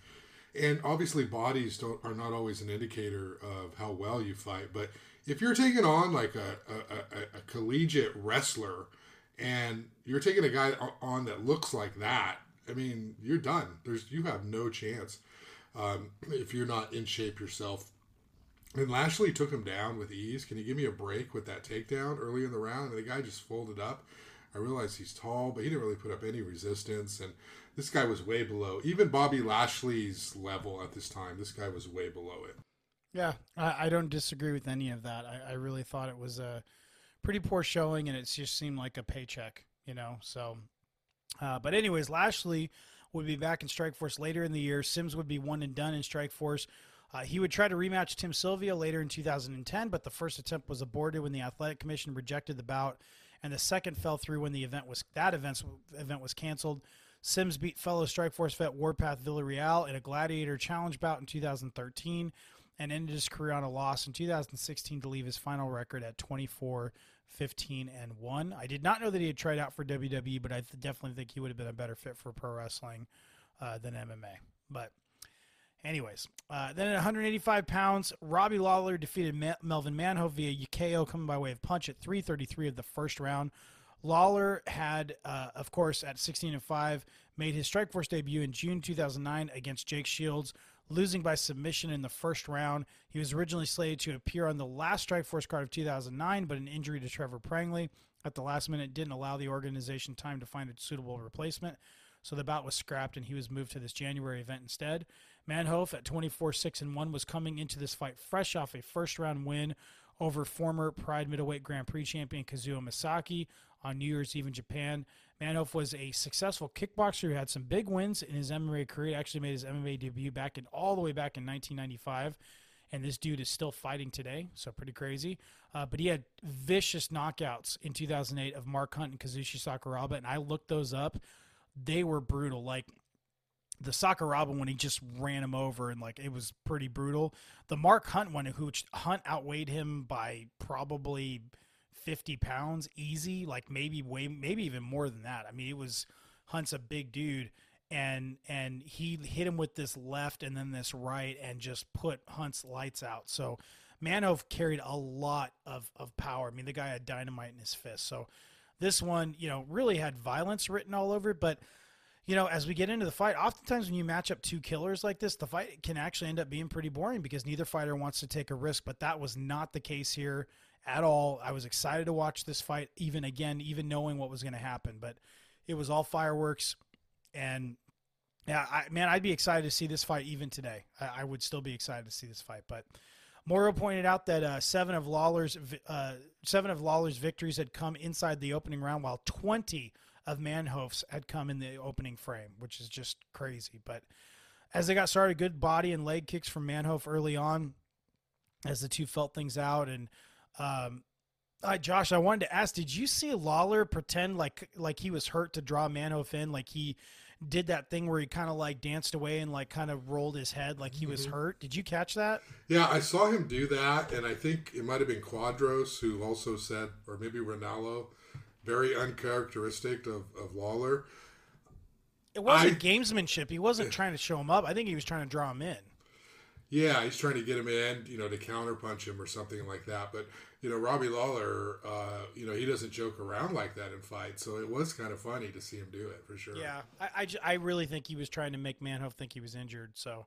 And obviously bodies don't are not always an indicator of how well you fight. But if you're taking on, like, a, a, a, a collegiate wrestler and you're taking a guy on that looks like that, I mean, you're done. There's you have no chance. Um, if you're not in shape yourself. And Lashley took him down with ease. Can you give me a break with that takedown early in the round? And the guy just folded up. I realized he's tall, but he didn't really put up any resistance. And this guy was way below. Even Bobby Lashley's level at this time, this guy was way below it. Yeah, I, I don't disagree with any of that. I, I really thought it was a pretty poor showing, and it just seemed like a paycheck, you know. So, uh, but anyways, Lashley would be back in Strikeforce later in the year. Sims would be one and done in Strikeforce. Uh, he would try to rematch Tim Sylvia later in two thousand ten, but the first attempt was aborted when the Athletic Commission rejected the bout, and the second fell through when the event was that event's event was canceled. Sims beat fellow Strikeforce vet Warpath Villarreal in a Gladiator Challenge bout in two thousand thirteen, and ended his career on a loss in two thousand sixteen to leave his final record at twenty-four fifteen and one. I did not know that he had tried out for W W E, but I th- definitely think he would have been a better fit for pro wrestling uh, than M M A. But anyways, uh, then at one hundred eighty-five pounds, Robbie Lawler defeated Ma- Melvin Manhoef via U K O coming by way of punch at three thirty-three of the first round. Lawler had, uh, of course, at sixteen and five, made his Strikeforce debut in June two thousand nine against Jake Shields, losing by submission in the first round. He was originally slated to appear on the last Strikeforce card of two thousand nine, but an injury to Trevor Prangley at the last minute didn't allow the organization time to find a suitable replacement, so the bout was scrapped and he was moved to this January event instead. Manhoef at twenty-four six and one was coming into this fight fresh off a first round win over former Pride Middleweight Grand Prix champion Kazuyo Masaki on New Year's Eve in Japan. Manhoef was a successful kickboxer who had some big wins in his M M A career. Actually made his M M A debut back in all the way back in nineteen ninety-five. And this dude is still fighting today, so pretty crazy. Uh, but he had vicious knockouts in two thousand eight of Mark Hunt and Kazushi Sakuraba, and I looked those up. They were brutal. Like, the Sakuraba one, he just ran him over, and, like, it was pretty brutal. The Mark Hunt one, who Hunt outweighed him by probably fifty pounds, easy, like maybe way, maybe even more than that. I mean, it was Hunt's a big dude. And and he hit him with this left and then this right and just put Hunt's lights out. So Manhoef carried a lot of, of power. I mean, the guy had dynamite in his fist. So this one, you know, really had violence written all over it. But, you know, as we get into the fight, oftentimes when you match up two killers like this, the fight can actually end up being pretty boring because neither fighter wants to take a risk. But that was not the case here at all. I was excited to watch this fight, even again, even knowing what was going to happen. But it was all fireworks. And, yeah, I, man, I'd be excited to see this fight even today. I, I would still be excited to see this fight. But Moro pointed out that uh, seven of Lawler's uh, seven of Lawler's victories had come inside the opening round, while twenty of Manhoef's had come in the opening frame, which is just crazy. But as they got started, good body and leg kicks from Manhoef early on as the two felt things out. And, um, uh, Josh, I wanted to ask, did you see Lawler pretend like like he was hurt to draw Manhoef in, like he – did that thing where he kind of like danced away and like kind of rolled his head like he was mm-hmm. hurt? Did you catch that? Yeah, I saw him do that, and I think it might have been Quadros who also said, or maybe Ronaldo, very uncharacteristic of, of Lawler. It wasn't I, gamesmanship. He wasn't trying to show him up. I think he was trying to draw him in. Yeah, he's trying to get him in, you know, to counterpunch him or something like that. But, you know, Robbie Lawler, uh, you know, he doesn't joke around like that in fights. So it was kind of funny to see him do it for sure. Yeah, I, I, I really think he was trying to make Manhoef think he was injured. So,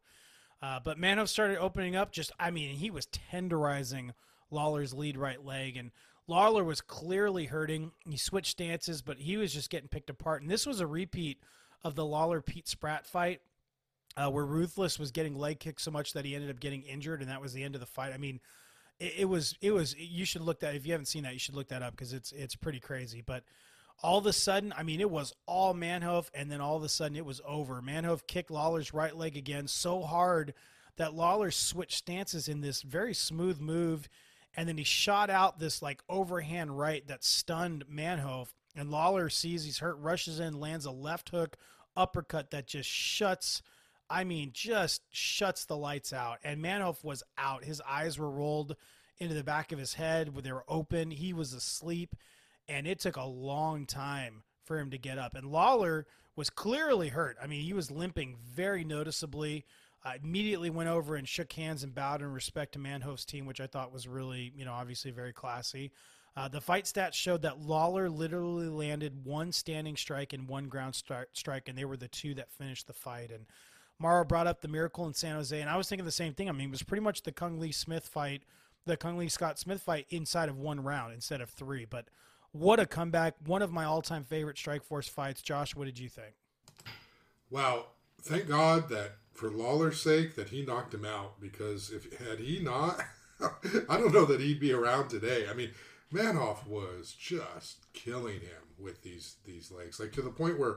uh, but Manhoef started opening up just, I mean, he was tenderizing Lawler's lead right leg. And Lawler was clearly hurting. He switched stances, but he was just getting picked apart. And this was a repeat of the Lawler-Pete Spratt fight. Uh, where Ruthless was getting leg kicked so much that he ended up getting injured, and that was the end of the fight. I mean, it, it was it was you should look that if you haven't seen that, you should look that up because it's it's pretty crazy. But all of a sudden, I mean, it was all Manhoef, and then all of a sudden it was over. Manhoef kicked Lawler's right leg again so hard that Lawler switched stances in this very smooth move, and then he shot out this like overhand right that stunned Manhoef. And Lawler sees he's hurt, rushes in, lands a left hook uppercut that just shuts. I mean, just shuts the lights out. And Manhoef was out. His eyes were rolled into the back of his head. They were open. He was asleep. And it took a long time for him to get up. And Lawler was clearly hurt. I mean, he was limping very noticeably. Uh, immediately went over and shook hands and bowed in respect to Manhoef's team, which I thought was really, you know, obviously very classy. Uh, the fight stats showed that Lawler literally landed one standing strike and one ground stri- strike, and they were the two that finished the fight. And Mara brought up the miracle in San Jose, and I was thinking the same thing. I mean, it was pretty much the Kung Lee Smith fight, the Kung Lee Scott Smith fight inside of one round instead of three. But what a comeback. One of my all-time favorite Strikeforce fights. Josh, what did you think? Wow. Thank God that for Lawler's sake that he knocked him out, because if had he not, I don't know that he'd be around today. I mean, Manhoef was just killing him with these these legs, like to the point where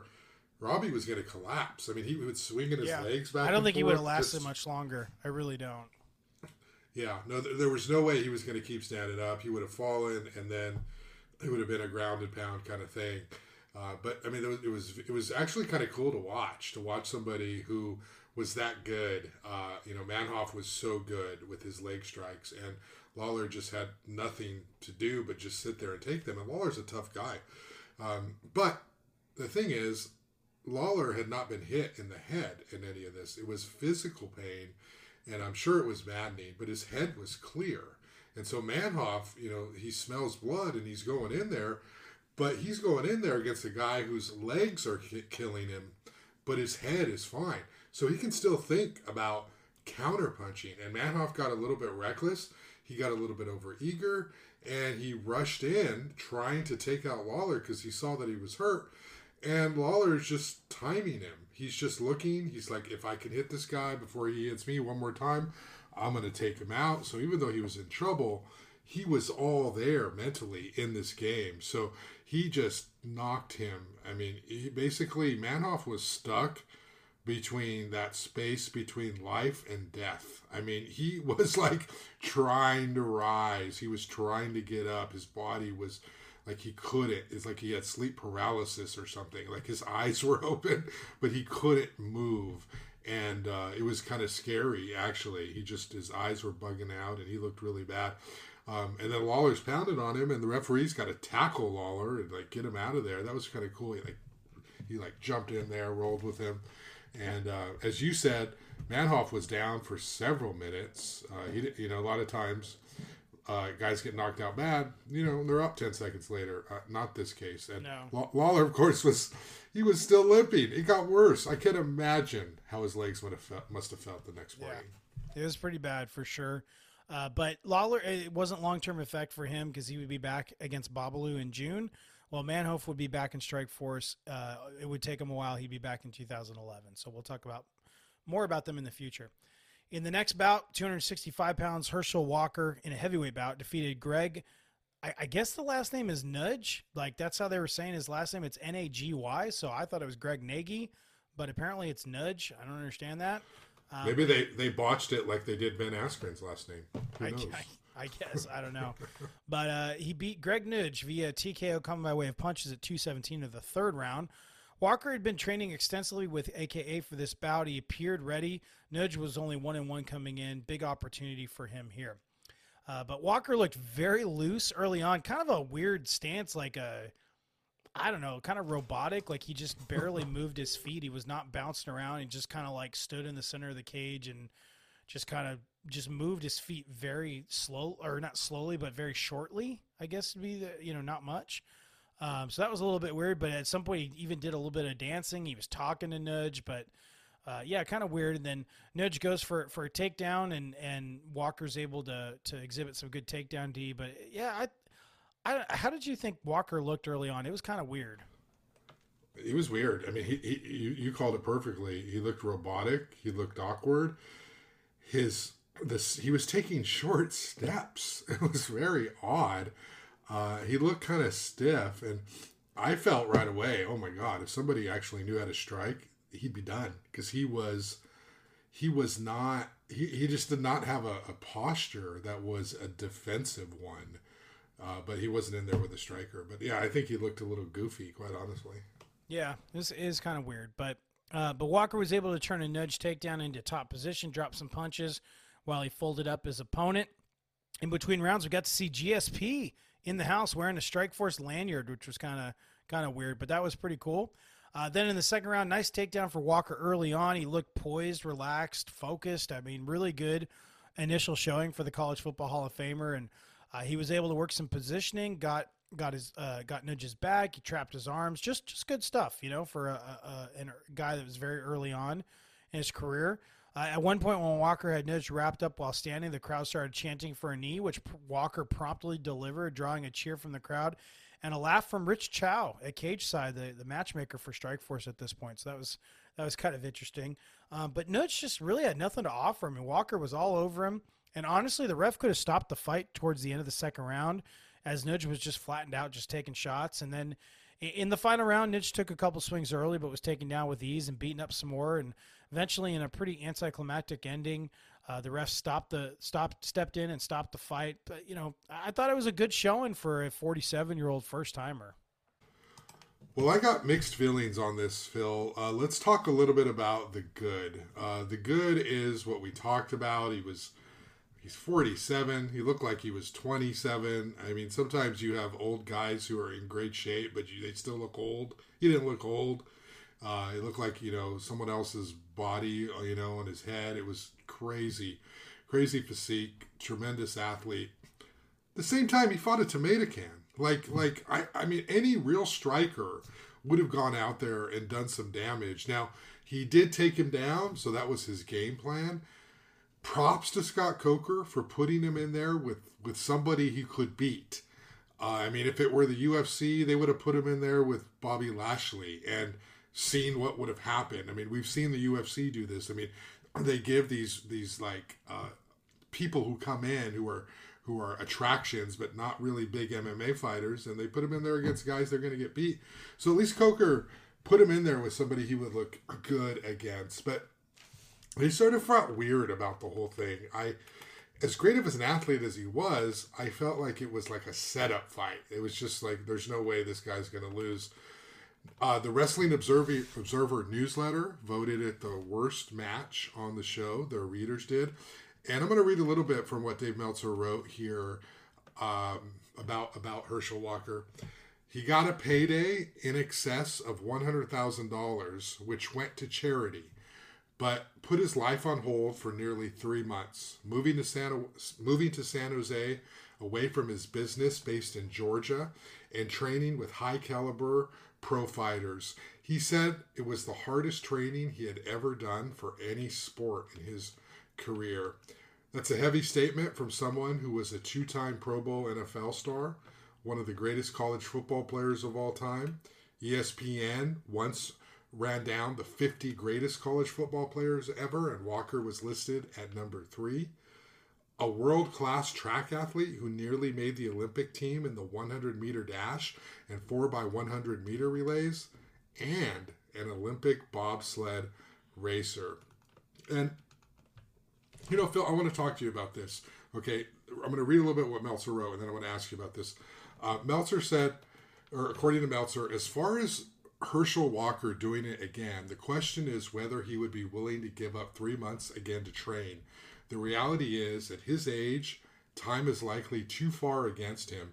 Robbie was going to collapse. I mean, he would swing in his yeah. legs back. I don't think forth. He would have lasted Just... much longer. I really don't. Yeah, no, th- there was no way he was going to keep standing up. He would have fallen, and then it would have been a grounded pound kind of thing. Uh, but I mean, it was it was actually kind of cool to watch to watch somebody who was that good. Uh, you know, Manhoef was so good with his leg strikes, and Lawler just had nothing to do but just sit there and take them. And Lawler's a tough guy, um, but the thing is, Lawler had not been hit in the head in any of this. It was physical pain, and I'm sure it was maddening, but his head was clear. And so Manhoef, you know, he smells blood and he's going in there, but he's going in there against a guy whose legs are k- killing him, but his head is fine. So he can still think about counterpunching. And Manhoef got a little bit reckless. He got a little bit overeager, and he rushed in trying to take out Lawler because he saw that he was hurt. And Lawler is just timing him. He's just looking. He's like, if I can hit this guy before he hits me one more time, I'm going to take him out. So even though he was in trouble, he was all there mentally in this game. So he just knocked him. I mean, he basically, Manhoef was stuck between that space between life and death. I mean, he was like trying to rise. He was trying to get up. His body was like he couldn't. It's like he had sleep paralysis or something. Like his eyes were open, but he couldn't move. And uh, it was kind of scary, actually. He just, his eyes were bugging out and he looked really bad. Um, and then Lawler's pounded on him and the referee's got to tackle Lawler and like get him out of there. That was kind of cool. He like, he like jumped in there, rolled with him. And uh, as you said, Manhoef was down for several minutes. Uh, he, you know, a lot of times uh, guys get knocked out bad. You know, they're up ten seconds later. Uh, not this case. And no. Lawler, of course, was he was still limping. It got worse. I can't imagine how his legs would have felt, must have felt the next morning. Yeah. It was pretty bad for sure. Uh, but Lawler, it wasn't long-term effect for him because he would be back against Babalu in June. Well, Manhoef would be back in Strikeforce. Uh, it would take him a while. He'd be back in two thousand eleven. So we'll talk about more about them in the future. In the next bout, two hundred sixty-five pounds, Herschel Walker in a heavyweight bout defeated Greg. I, I guess the last name is Nudge. Like that's how they were saying his last name. It's N A G Y. So I thought it was Greg Nagy, but apparently it's Nudge. I don't understand that. Um, Maybe they, they botched it like they did Ben Askren's last name. Who knows? I, I, I guess. I don't know. But uh, he beat Greg Nudge via T K O coming by way of punches at two seventeen of the third round. Walker had been training extensively with A K A for this bout. He appeared ready. Nudge was only one and one coming in. Big opportunity for him here. Uh, but Walker looked very loose early on. Kind of a weird stance, like a, I don't know, kind of robotic. Like he just barely moved his feet. He was not bouncing around. He just kind of like stood in the center of the cage and just kind of just moved his feet very slow, or not slowly, but very shortly, I guess would be the, you know, not much. Um, so that was a little bit weird, but at some point he even did a little bit of dancing. He was talking to Nudge, but uh, yeah, kind of weird. And then Nudge goes for, for a takedown and, and Walker's able to, to exhibit some good takedown D, but yeah, I, I, how did you think Walker looked early on? It was kind of weird. It was weird. I mean, he, he, you, you called it perfectly. He looked robotic. He looked awkward. His, This, he was taking short steps. It was very odd. Uh, he looked kind of stiff, and I felt right away, oh my God, if somebody actually knew how to strike, he'd be done, because he was, he was not, he, he just did not have a, a posture that was a defensive one, uh, but he wasn't in there with a striker. But yeah, I think he looked a little goofy, quite honestly. Yeah, this is kind of weird, but uh, but Walker was able to turn a Nudge takedown into top position, drop some punches, while he folded up his opponent. In between rounds, we got to see G S P in the house wearing a Strikeforce lanyard, which was kind of kind of weird, but that was pretty cool. Uh, then in the second round, nice takedown for Walker early on. He looked poised, relaxed, focused. I mean, really good initial showing for the College Football Hall of Famer, and uh, he was able to work some positioning, got got his uh, got Nudge's back, he trapped his arms, just just good stuff, you know, for a, a, a guy that was very early on in his career. Uh, at one point when Walker had Nudge wrapped up while standing, the crowd started chanting for a knee, which P- Walker promptly delivered, drawing a cheer from the crowd and a laugh from Rich Chow at cage side, the, the matchmaker for Strikeforce at this point. So that was that was kind of interesting. Um, but Nudge just really had nothing to offer him. I mean, Walker was all over him. And honestly, the ref could have stopped the fight towards the end of the second round as Nudge was just flattened out, just taking shots. And then in the final round, Nudge took a couple swings early, but was taken down with ease and beaten up some more. And eventually, in a pretty anticlimactic ending, uh, the ref stopped the stopped stepped in and stopped the fight. But you know, I thought it was a good showing for a forty-seven-year-old first timer. Well, I got mixed feelings on this, Phil. Uh, let's talk a little bit about the good. Uh, the good is what we talked about. He was he's forty-seven. He looked like he was twenty-seven. I mean, sometimes you have old guys who are in great shape, but you, they still look old. He didn't look old. Uh, it looked like, you know, someone else's body, you know, on his head. It was crazy, crazy physique, tremendous athlete. At the same time, he fought a tomato can. Like, like I, I mean, any real striker would have gone out there and done some damage. Now, he did take him down, so that was his game plan. Props to Scott Coker for putting him in there with, with somebody he could beat. Uh, I mean, if it were the U F C, they would have put him in there with Bobby Lashley and seen what would have happened. I mean, we've seen the U F C do this. I mean, they give these, these like uh, people who come in who are who are attractions but not really big M M A fighters, and they put him in there against guys they're going to get beat. So at least Coker put him in there with somebody he would look good against. But they sort of felt weird about the whole thing. I, as great of an athlete as he was, I felt like it was like a setup fight. It was just like, there's no way this guy's going to lose. Uh, the Wrestling Observer, Observer newsletter voted it the worst match on the show. Their readers did. And I'm going to read a little bit from what Dave Meltzer wrote here um, about, about Herschel Walker. He got a payday in excess of one hundred thousand dollars, which went to charity, but put his life on hold for nearly three months. Moving to San, moving to San Jose, away from his business based in Georgia, and training with high-caliber pro fighters. He said it was the hardest training he had ever done for any sport in his career. That's a heavy statement from someone who was a two-time Pro Bowl N F L star, one of the greatest college football players of all time. E S P N once ran down the fifty greatest college football players ever, and Walker was listed at number three. A world-class track athlete who nearly made the Olympic team in the one hundred meter dash and four by one hundred meter relays, and an Olympic bobsled racer. And, you know, Phil, I want to talk to you about this. Okay, I'm going to read a little bit what Meltzer wrote, and then I want to ask you about this. Uh, Meltzer said, or according to Meltzer, as far as Herschel Walker doing it again, the question is whether he would be willing to give up three months again to train. The reality is, at his age, time is likely too far against him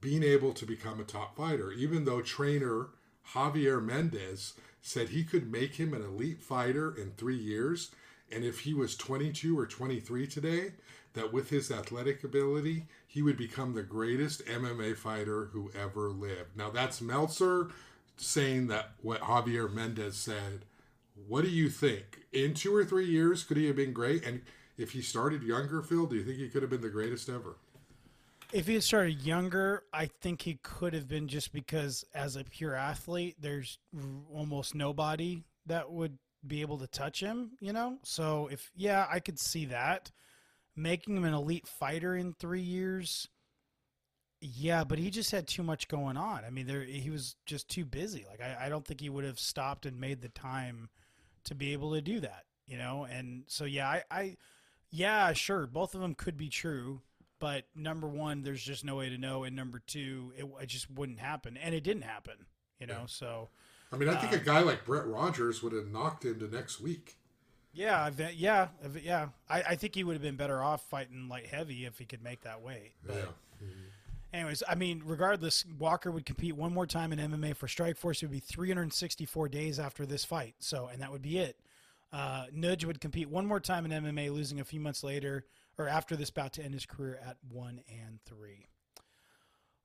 being able to become a top fighter, even though trainer Javier Mendez said he could make him an elite fighter in three years, and if he was twenty-two or twenty-three today, that with his athletic ability, he would become the greatest M M A fighter who ever lived. Now, that's Meltzer saying that what Javier Mendez said. What do you think? In two or three years, could he have been great? And if he started younger, Phil, do you think he could have been the greatest ever? If he had started younger, I think he could have been, just because as a pure athlete, there's almost nobody that would be able to touch him, you know? So, if yeah, I could see that. Making him an elite fighter in three years, yeah, but he just had too much going on. I mean, there he was just too busy. Like, I, I don't think he would have stopped and made the time to be able to do that, you know? And so, yeah, I, I yeah, sure, both of them could be true, but number one, there's just no way to know, and number two, it, it just wouldn't happen, and it didn't happen, you know? Yeah. So, I mean, I think uh, a guy like Brett Rogers would have knocked him to next week. Yeah, yeah, yeah. I, I think he would have been better off fighting light heavy if he could make that weight. But yeah. Mm-hmm. Anyways, I mean, regardless, Walker would compete one more time in M M A for Strikeforce. It would be three hundred sixty-four days after this fight, so, and that would be it. Uh, Nudge would compete one more time in M M A, losing a few months later, or after this bout, to end his career at one and three.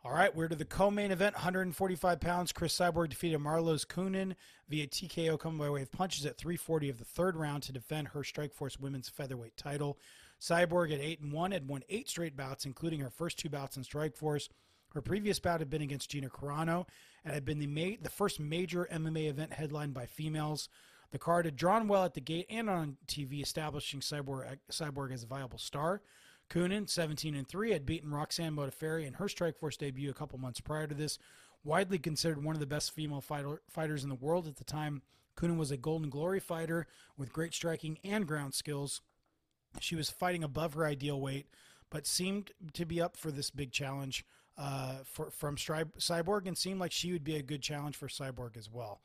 All right, we're to the co-main event, one forty-five pounds. Chris Cyborg defeated Marloes Coenen via T K O, coming by way of punches at three forty of the third round to defend her Strikeforce women's featherweight title. Cyborg, at eight and one, had won eight straight bouts, including her first two bouts in Strikeforce. Her previous bout had been against Gina Carano and had been the, ma- the first major M M A event headlined by females. The card had drawn well at the gate and on T V, establishing Cyborg, Cyborg as a viable star. Coenen, seventeen and three, had beaten Roxanne Modafferi in her Strikeforce debut a couple months prior to this. Widely considered one of the best female fighter, fighters in the world at the time, Coenen was a Golden Glory fighter with great striking and ground skills. She was fighting above her ideal weight, but seemed to be up for this big challenge uh, for, from Stry- Cyborg, and seemed like she would be a good challenge for Cyborg as well.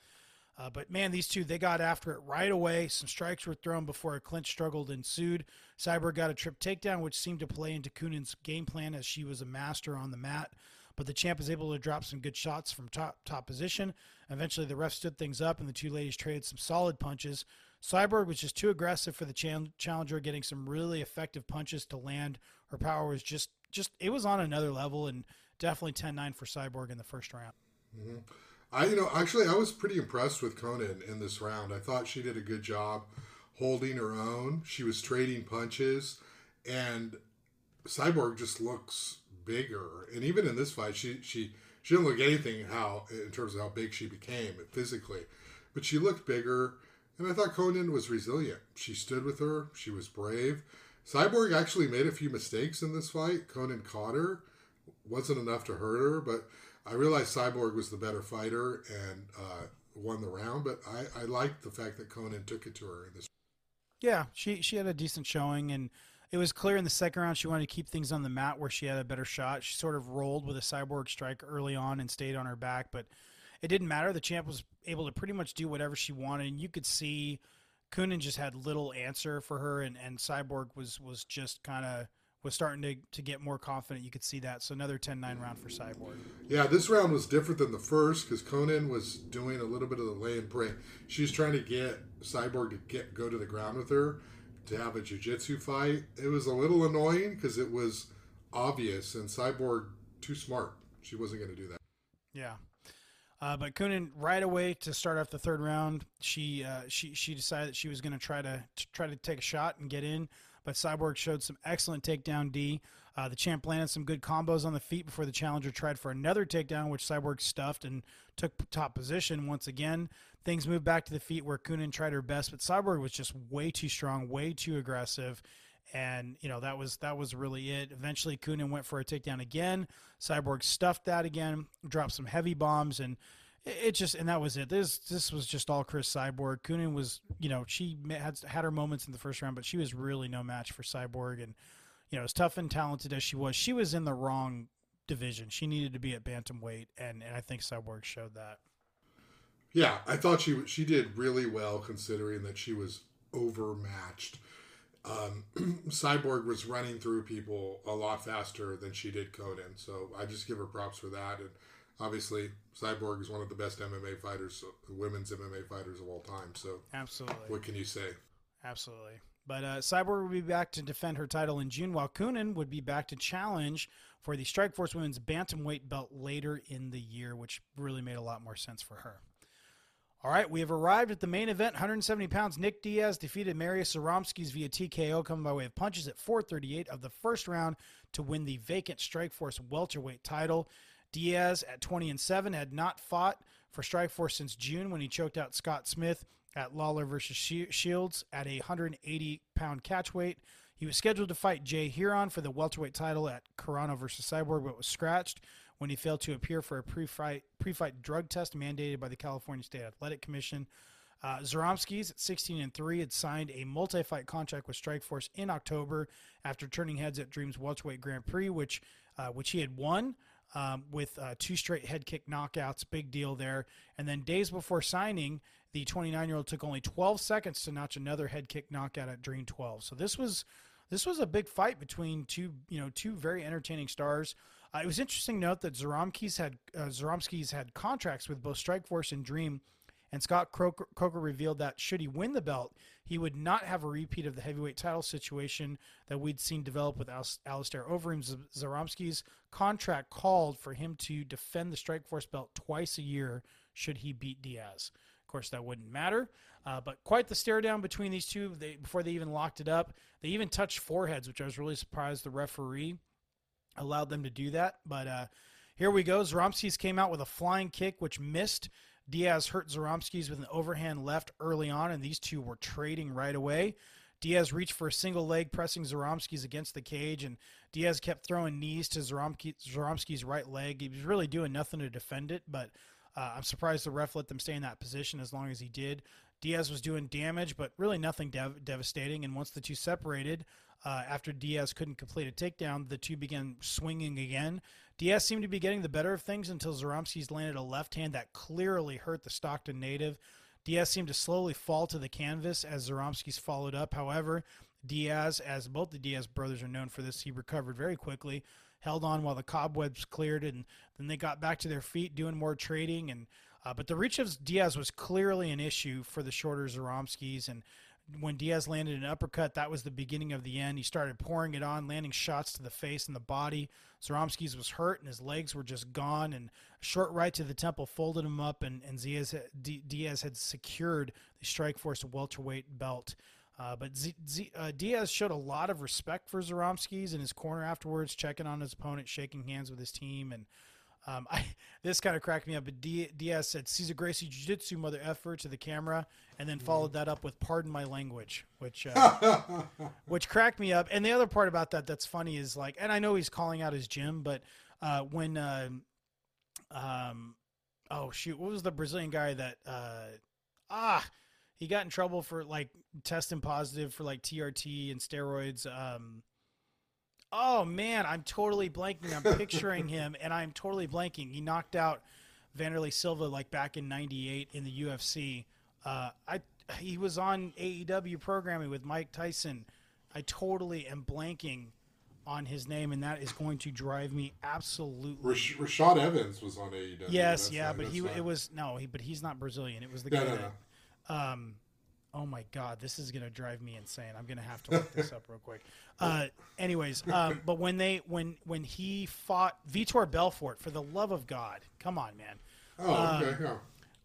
Uh, but, man, these two, they got after it right away. Some strikes were thrown before a clinch struggle ensued. Cyborg got a trip takedown, which seemed to play into Coonen's game plan, as she was a master on the mat. But the champ was able to drop some good shots from top top position. Eventually, the ref stood things up, and the two ladies traded some solid punches. Cyborg was just too aggressive for the ch- challenger, getting some really effective punches to land. Her power was just, just it was on another level, and definitely ten nine for Cyborg in the first round. Mm-hmm. I, you know, actually, I was pretty impressed with Coenen in this round. I thought she did a good job holding her own. She was trading punches, and Cyborg just looks bigger. And even in this fight, she she, she didn't look anything how in terms of how big she became physically, but she looked bigger. And I thought Coenen was resilient. She stood with her. She was brave. Cyborg actually made a few mistakes in this fight. Coenen caught her. Wasn't enough to hurt her, but I realized Cyborg was the better fighter and uh, won the round, but I, I liked the fact that Coenen took it to her in this. Yeah, she, she had a decent showing, and it was clear in the second round she wanted to keep things on the mat where she had a better shot. She sort of rolled with a Cyborg strike early on and stayed on her back, but it didn't matter. The champ was able to pretty much do whatever she wanted, and you could see Coenen just had little answer for her, and, and Cyborg was, was just kind of was starting to, to get more confident. You could see that. So another ten nine round for Cyborg. Yeah, this round was different than the first because Coenen was doing a little bit of the lay and pray. She was trying to get Cyborg to get go to the ground with her to have a jiu-jitsu fight. It was a little annoying because it was obvious, and Cyborg, too smart. She wasn't going to do that. Yeah. Uh, but Coenen right away to start off the third round, she uh, she she decided that she was going to try to try to take a shot and get in. But Cyborg showed some excellent takedown D. Uh, the champ landed some good combos on the feet before the challenger tried for another takedown, which Cyborg stuffed and took top position once again. Things moved back to the feet where Coenen tried her best, but Cyborg was just way too strong, way too aggressive. And, you know, that was that was really it. Eventually, Coenen went for a takedown again. Cyborg stuffed that again, dropped some heavy bombs, and it, it just and that was it. This this was just all Chris Cyborg. Coenen was, you know, she had had her moments in the first round, but she was really no match for Cyborg. And, you know, as tough and talented as she was, she was in the wrong division. She needed to be at bantamweight, and and I think Cyborg showed that. Yeah, I thought she she did really well considering that she was overmatched. Um, Cyborg was running through people a lot faster than she did Coenen, so I just give her props for that. And obviously, Cyborg is one of the best M M A fighters, women's M M A fighters of all time. So, absolutely, what can you say? Absolutely. But uh, Cyborg will be back to defend her title in June, while Coenen would be back to challenge for the Strikeforce Women's Bantamweight belt later in the year, which really made a lot more sense for her. All right, we have arrived at the main event. one hundred seventy pounds, Nick Diaz defeated Mariusz Zaromskis via T K O, coming by way of punches at four thirty-eight of the first round to win the vacant Strikeforce welterweight title. Diaz, at twenty and seven, had not fought for Strikeforce since June when he choked out Scott Smith at Lawler versus Shields at a one hundred eighty pound catch weight. He was scheduled to fight Jay Hieron for the welterweight title at Carano versus Cyborg, but was scratched when he failed to appear for a pre-fight pre-fight drug test mandated by the California State Athletic Commission. Uh, Zaromskis, at sixteen and three, had signed a multi-fight contract with Strikeforce in October after turning heads at Dream's Welterweight Grand Prix, which uh, which he had won um, with uh, two straight head kick knockouts. Big deal there. And then days before signing, the twenty-nine-year-old took only twelve seconds to notch another head kick knockout at Dream twelve. So this was this was a big fight between two you know two very entertaining stars. Uh, it was interesting to note that Zaromskis had uh, Zaromskis had contracts with both Strikeforce and Dream, and Scott Croker, Croker revealed that should he win the belt, he would not have a repeat of the heavyweight title situation that we'd seen develop with Al- Alistair Overeem. Z- Zaromskis' contract called for him to defend the Strikeforce belt twice a year should he beat Diaz. Of course, that wouldn't matter, uh, but quite the stare down between these two. They, before they even locked it up, they even touched foreheads, which I was really surprised the referee allowed them to do that. But uh, here we go. Zaromskis came out with a flying kick, which missed. Diaz hurt Zaromskis with an overhand left early on, and these two were trading right away. Diaz reached for a single leg, pressing Zaromskis against the cage, and Diaz kept throwing knees to Zaromski, Zaromski's right leg. He was really doing nothing to defend it, but uh, I'm surprised the ref let them stay in that position as long as he did. Diaz was doing damage, but really nothing dev- devastating, and once the two separated, Uh, after Diaz couldn't complete a takedown, the two began swinging again. Diaz seemed to be getting the better of things until Zaromskis landed a left hand that clearly hurt the Stockton native. Diaz seemed to slowly fall to the canvas as Zaromskis followed up. However, Diaz, as both the Diaz brothers are known for this, he recovered very quickly, held on while the cobwebs cleared, and then they got back to their feet doing more trading. And uh, but the reach of Diaz was clearly an issue for the shorter Zaromskis, and when Diaz landed an uppercut, that was the beginning of the end. He started pouring it on, landing shots to the face and the body. Zaromskis was hurt, and his legs were just gone. And a short right to the temple folded him up, and, and Diaz, Diaz had secured the Strikeforce welterweight belt. Uh, but Z, Z, uh, Diaz showed a lot of respect for Zaromskis in his corner afterwards, checking on his opponent, shaking hands with his team. And Um, I, this kind of cracked me up, but D- Diaz said, Cesar Gracie Jiu-Jitsu mother effer to the camera, and then followed that up with pardon my language, which uh, which cracked me up. And the other part about that that's funny is, like, and I know he's calling out his gym, but uh, when, uh, um, oh, shoot, what was the Brazilian guy that, uh, ah, he got in trouble for, like, testing positive for, like, T R T and steroids, um. Oh, man, I'm totally blanking. I'm picturing him, and I'm totally blanking. He knocked out Vanderlei Silva, like, back in ninety-eight in the U F C. Uh, I He was on A E W programming with Mike Tyson. I totally am blanking on his name, and that is going to drive me absolutely. Rash- Rashad Evans was on A E W. Yes, that's yeah, not, but he not... it was – no, he, but he's not Brazilian. It was the no, guy no, that no. – um, oh, my God, this is going to drive me insane. I'm going to have to look this up real quick. Uh, anyways, um, but when they when when he fought Vitor Belfort, for the love of God, come on, man. Oh, um, okay, yeah.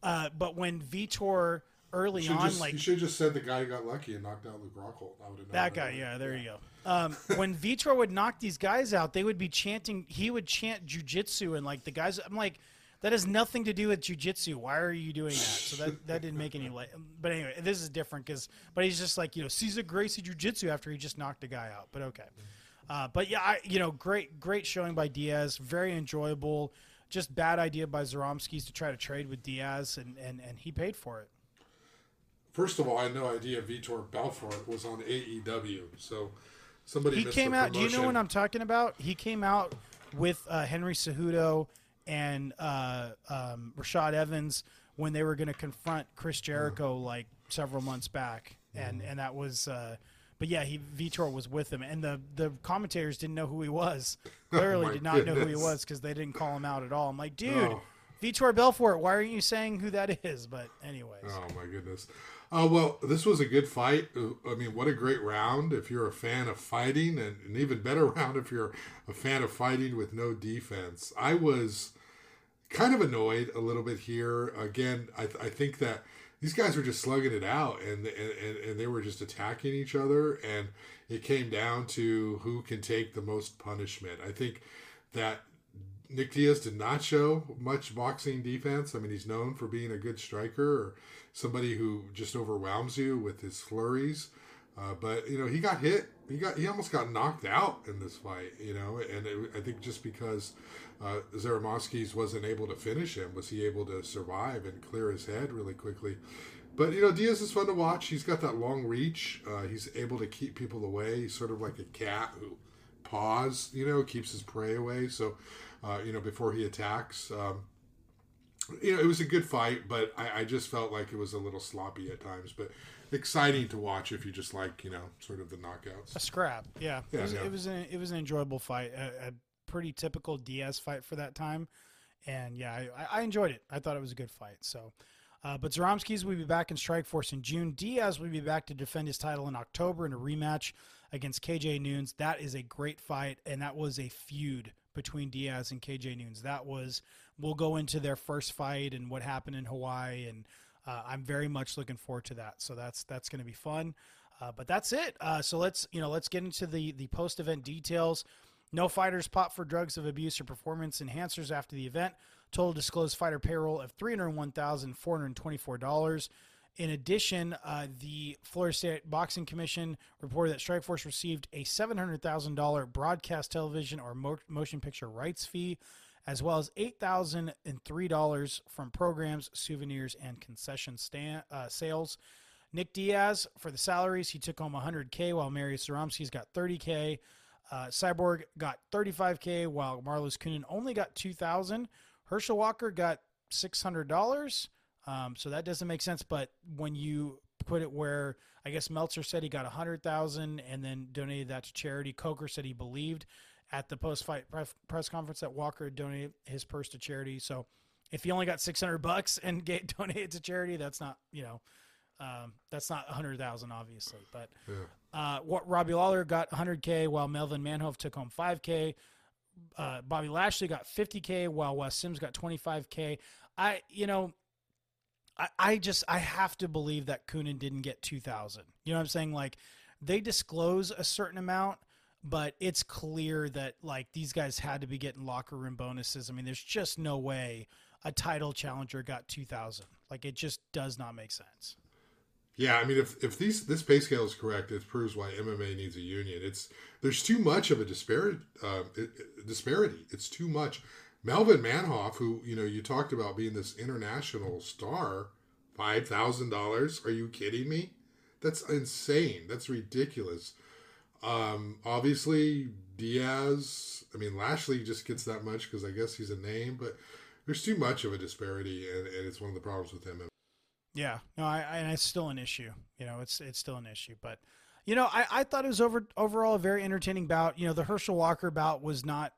Uh, but when Vitor early on, just, like. You should have just said the guy who got lucky and knocked out Luke Rockhold. I would have known that guy, that. yeah, there yeah. you go. Um, when Vitor would knock these guys out, they would be chanting, he would chant jiu-jitsu, and, like, the guys, I'm like, that has nothing to do with jiu-jitsu. Why are you doing that? So that, that didn't make any light. But anyway, this is different because – but he's just like, you know, Cesar Gracie jiu-jitsu after he just knocked a guy out. But okay. Uh, but, yeah, I, you know, great great showing by Diaz. Very enjoyable. Just bad idea by Zaromskis to try to trade with Diaz, and, and, and he paid for it. First of all, I had no idea Vitor Belfort was on A E W. So somebody he missed came the out. Promotion. Do you know what I'm talking about? He came out with uh, Henry Cejudo and uh, um, Rashad Evans when they were going to confront Chris Jericho, yeah. like several months back, and mm. and that was, uh, but yeah, he Vitor was with him, and the the commentators didn't know who he was. Clearly, oh did not goodness. know who he was because they didn't call him out at all. I'm like, dude, oh. Vitor Belfort, why aren't you saying who that is? But anyways, oh my goodness, uh, well, this was a good fight. I mean, what a great round if you're a fan of fighting, and an even better round if you're a fan of fighting with no defense. I was kind of annoyed a little bit here. Again, I, th- I think that these guys were just slugging it out, and, and and they were just attacking each other, and it came down to who can take the most punishment. I think that Nick Diaz did not show much boxing defense. I mean, he's known for being a good striker or somebody who just overwhelms you with his flurries. Uh, but, you know, he got hit. He got he almost got knocked out in this fight, you know, and it, I think just because uh, Zaromskis wasn't able to finish him, was he able to survive and clear his head really quickly. But, you know, Diaz is fun to watch. He's got that long reach. Uh, he's able to keep people away. He's sort of like a cat who paws, you know, keeps his prey away. So, uh, you know, before he attacks. Um, you know, it was a good fight, but I, I just felt like it was a little sloppy at times. But exciting to watch if you just like, you know, sort of the knockouts. A scrap, yeah. yeah, it, was, yeah. It, was an, it was an enjoyable fight, a, a pretty typical Diaz fight for that time. And, yeah, I, I enjoyed it. I thought it was a good fight. So, uh, but Zaromskis will be back in Strikeforce in June. Diaz will be back to defend his title in October in a rematch against K J Noons. That is a great fight, and that was a feud between Diaz and K J Noons. That was – we'll go into their first fight and what happened in Hawaii, and – Uh, I'm very much looking forward to that. So that's that's going to be fun. Uh, but that's it. Uh, so let's you know let's get into the the post-event details. No fighters popped for drugs of abuse or performance enhancers after the event. Total disclosed fighter payroll of three hundred one thousand four hundred twenty-four dollars. In addition, uh, the Florida State Boxing Commission reported that Strikeforce received a seven hundred thousand dollars broadcast television or mo- motion picture rights fee, as well as eight thousand three dollars from programs, souvenirs, and concession stand, uh, sales. Nick Diaz, for the salaries, he took home one hundred K, while Mariusz Zaromskis got thirty K. Uh, Cyborg got thirty-five K, while Marloes Coenen only got two thousand. Herschel Walker got six hundred dollars. Um, so that doesn't make sense, but when you put it where, I guess Meltzer said he got one hundred thousand and then donated that to charity. Coker said he believed at the post-fight press conference that Walker donated his purse to charity. So if he only got six hundred bucks and get donated to charity, that's not, you know, um, that's not one hundred thousand obviously. But yeah. uh, what Robbie Lawler got one hundred K, while Melvin Manhoef took home five K. Uh, Bobby Lashley got fifty K, while Wes Sims got twenty-five K. I, you know, I, I just, I have to believe that Coenen didn't get two thousand. You know what I'm saying? Like, they disclose a certain amount, But it's clear that, like, these guys had to be getting locker room bonuses. I mean, there's just no way a title challenger got two thousand. Like, it just does not make sense. Yeah, I mean, if if these this pay scale is correct, it proves why M M A needs a union. It's there's too much of a disparity. Uh, it, it, disparity. It's too much. Melvin Manhoef, who, you know, you talked about being this international star, five thousand dollars. Are you kidding me? That's insane. That's ridiculous. Um, obviously, Diaz, I mean, Lashley just gets that much because I guess he's a name, but there's too much of a disparity, and, and it's one of the problems with him. Yeah, no, I, I, and it's still an issue. You know, it's it's still an issue. But, you know, I, I thought it was over overall a very entertaining bout. You know, the Herschel Walker bout was not,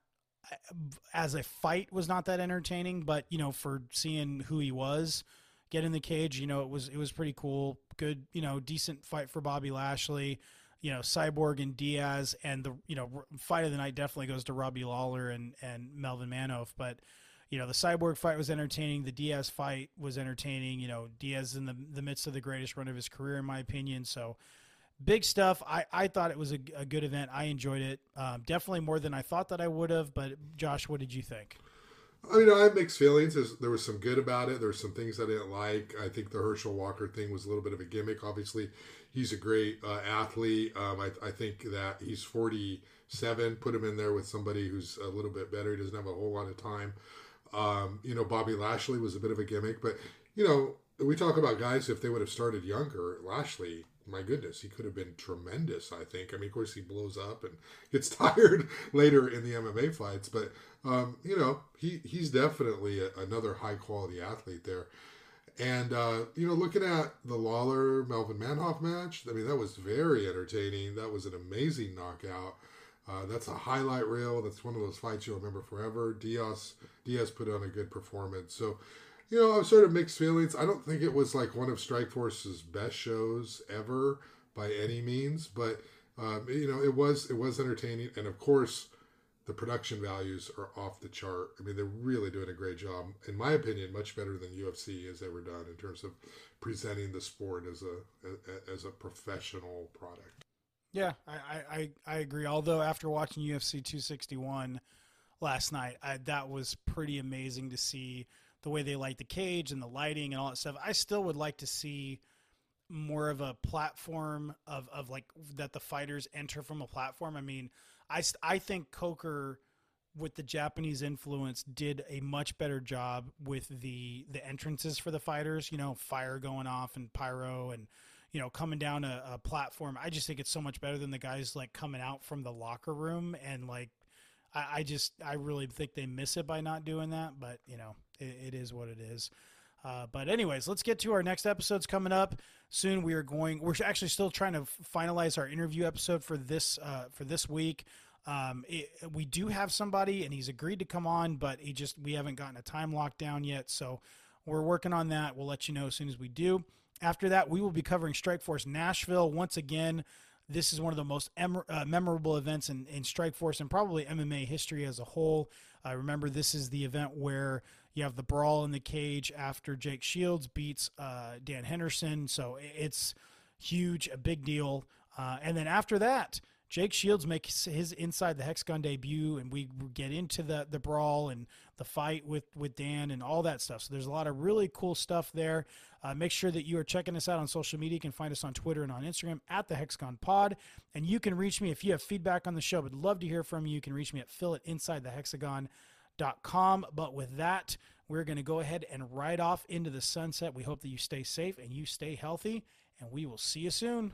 as a fight, was not that entertaining, but, you know, for seeing who he was, get in the cage, you know, it was it was pretty cool. Good, you know, decent fight for Bobby Lashley. You know, Cyborg and Diaz, and the, you know, fight of the night definitely goes to Robbie Lawler and, and Melvin Manhoef. But, you know, the Cyborg fight was entertaining. The Diaz fight was entertaining. You know, Diaz in the, the midst of the greatest run of his career, in my opinion. So big stuff. I, I thought it was a, a good event. I enjoyed it. Um, definitely more than I thought that I would have. But, Josh, what did you think? I mean, I have mixed feelings. There was some good about it. There were some things I didn't like. I think the Herschel Walker thing was a little bit of a gimmick. Obviously, he's a great uh, athlete. Um, I, I think that he's forty-seven. Put him in there with somebody who's a little bit better. He doesn't have a whole lot of time. Um, you know, Bobby Lashley was a bit of a gimmick. But, you know, we talk about guys, if they would have started younger, Lashley, my goodness, he could have been tremendous, I think. I mean, of course, he blows up and gets tired later in the M M A fights. But, um, you know, he, he's definitely a, another high-quality athlete there. And, uh, you know, looking at the Lawler-Melvin Manhoef match, I mean, that was very entertaining. That was an amazing knockout. Uh, that's a highlight reel. That's one of those fights you'll remember forever. Diaz, Diaz put on a good performance. So, you know, I'm sort of mixed feelings. I don't think it was like one of Strikeforce's best shows ever by any means, but um, you know, it was it was entertaining, and of course, the production values are off the chart. I mean, they're really doing a great job, in my opinion, much better than U F C has ever done in terms of presenting the sport as a as a professional product. Yeah, I I, I agree. Although after watching U F C two sixty-one last night, I, that was pretty amazing to see. The way they light the cage and the lighting and all that stuff. I still would like to see more of a platform of, of like that the fighters enter from a platform. I mean, I, I think Coker with the Japanese influence did a much better job with the, the entrances for the fighters, you know, fire going off and pyro and, you know, coming down a, a platform. I just think it's so much better than the guys like coming out from the locker room. And like, I, I just, I really think they miss it by not doing that, but you know, it is what it is. Uh, but anyways, let's get to our next episodes coming up soon. We are going, we're actually still trying to finalize our interview episode for this, uh, for this week. Um, it, we do have somebody and he's agreed to come on, but he just, we haven't gotten a time locked down yet. So we're working on that. We'll let you know as soon as we do. After that, we will be covering Strikeforce Nashville. Once again, this is one of the most em- uh, memorable events in, in Strikeforce and probably M M A history as a whole. Uh, remember, this is the event where you have the brawl in the cage after Jake Shields beats uh, Dan Henderson. So it's huge, a big deal. Uh, and then after that, Jake Shields makes his Inside the Hexagon debut, and we get into the, the brawl and the fight with, with Dan and all that stuff. So there's a lot of really cool stuff there. Uh, make sure that you are checking us out on social media. You can find us on Twitter and on Instagram at the Hexagon Pod. And you can reach me if you have feedback on the show. Would love to hear from you. You can reach me at Phil at inside the hexagon dot com. But with that, we're going to go ahead and ride off into the sunset. We hope that you stay safe and you stay healthy, and we will see you soon.